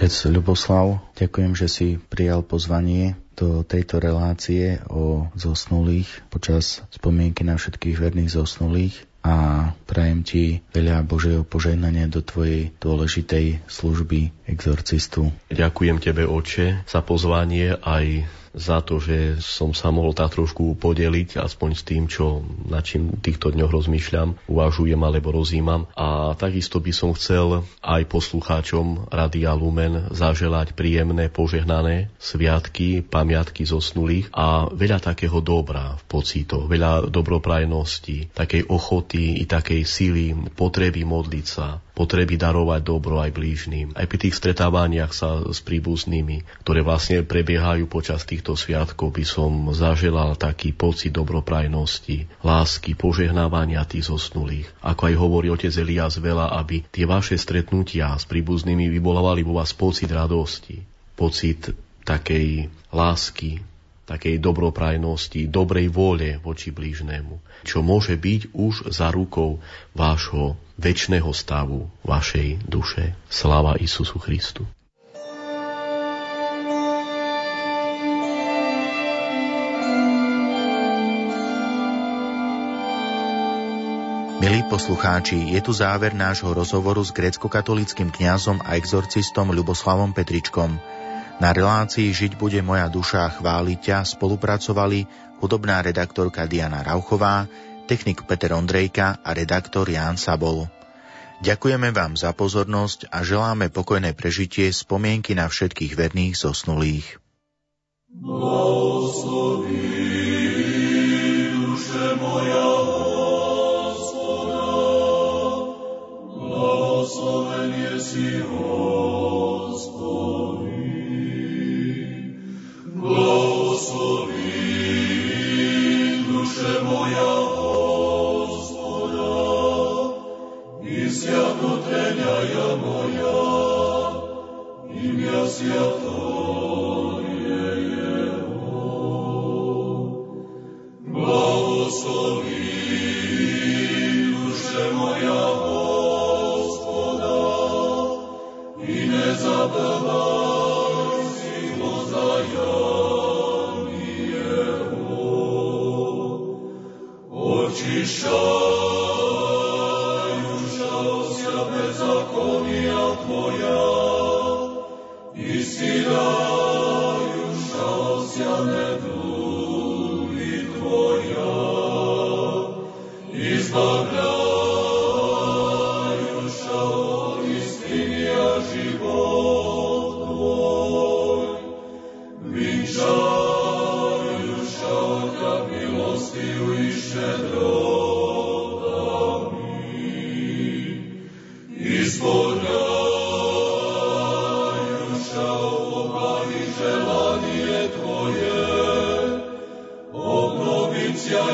Otec Ľuboslav, ďakujem, že si prijal pozvanie do tejto relácie o zosnulých počas spomienky na všetkých verných zosnulých a prajem ti veľa Božieho požehnania do tvojej dôležitej služby exorcistu. Ďakujem tebe, Oče, za pozvanie aj za to, že som sa mohol tá trošku podeliť aspoň s tým, čo na čím v týchto dňoch rozmýšľam, uvažujem alebo rozímam. A takisto by som chcel aj poslucháčom Rádia Lumen zaželať príjemné, požehnané sviatky, pamiatky zosnulých a veľa takého dobra v pocitoch, veľa dobroprajnosti, takej ochoty i takej síly, potreby modliť sa, potreby darovať dobro aj blížnym. Aj pri tých stretávaniach sa s príbuznými, ktoré vlastne prebiehajú počas tých týchto sviatkov by som zaželal taký pocit dobroprajnosti, lásky, požehnávania tých zosnulých. Ako aj hovorí otec Elias Vella, aby tie vaše stretnutia s príbuznými vyvolávali vo vás pocit radosti, pocit takej lásky, takej dobroprajnosti, dobrej vôle voči blížnemu, čo môže byť už za rukou vášho večného stavu, vašej duše. Sláva Isusu Christu. Milí poslucháči, je tu záver nášho rozhovoru s gréckokatolíckym kňazom a exorcistom Ľuboslavom Petričkom. Na relácii Žiť bude moja duša a chváliť ťa spolupracovali hudobná redaktorka Diana Rauchová, technik Peter Ondrejka a redaktor Ján Sabol. Ďakujeme vám za pozornosť a želáme pokojné prežitie spomienky na všetkých verných zosnulých. Blahosloví duše moja, blahoslovený si, Hospodin, blahosloví duše moja Hospoda, i svjatoteljaja moja, imja svjatoteljevo. Blahosloví duše moja zabavaj si hlozajami jeho, očišaj duša vsa bezakonija tvoja, istiraj duša vsa nedubi tvoja, izbavljaj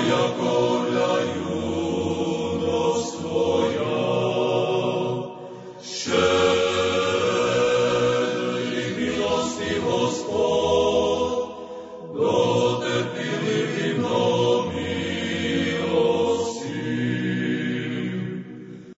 jako dajú.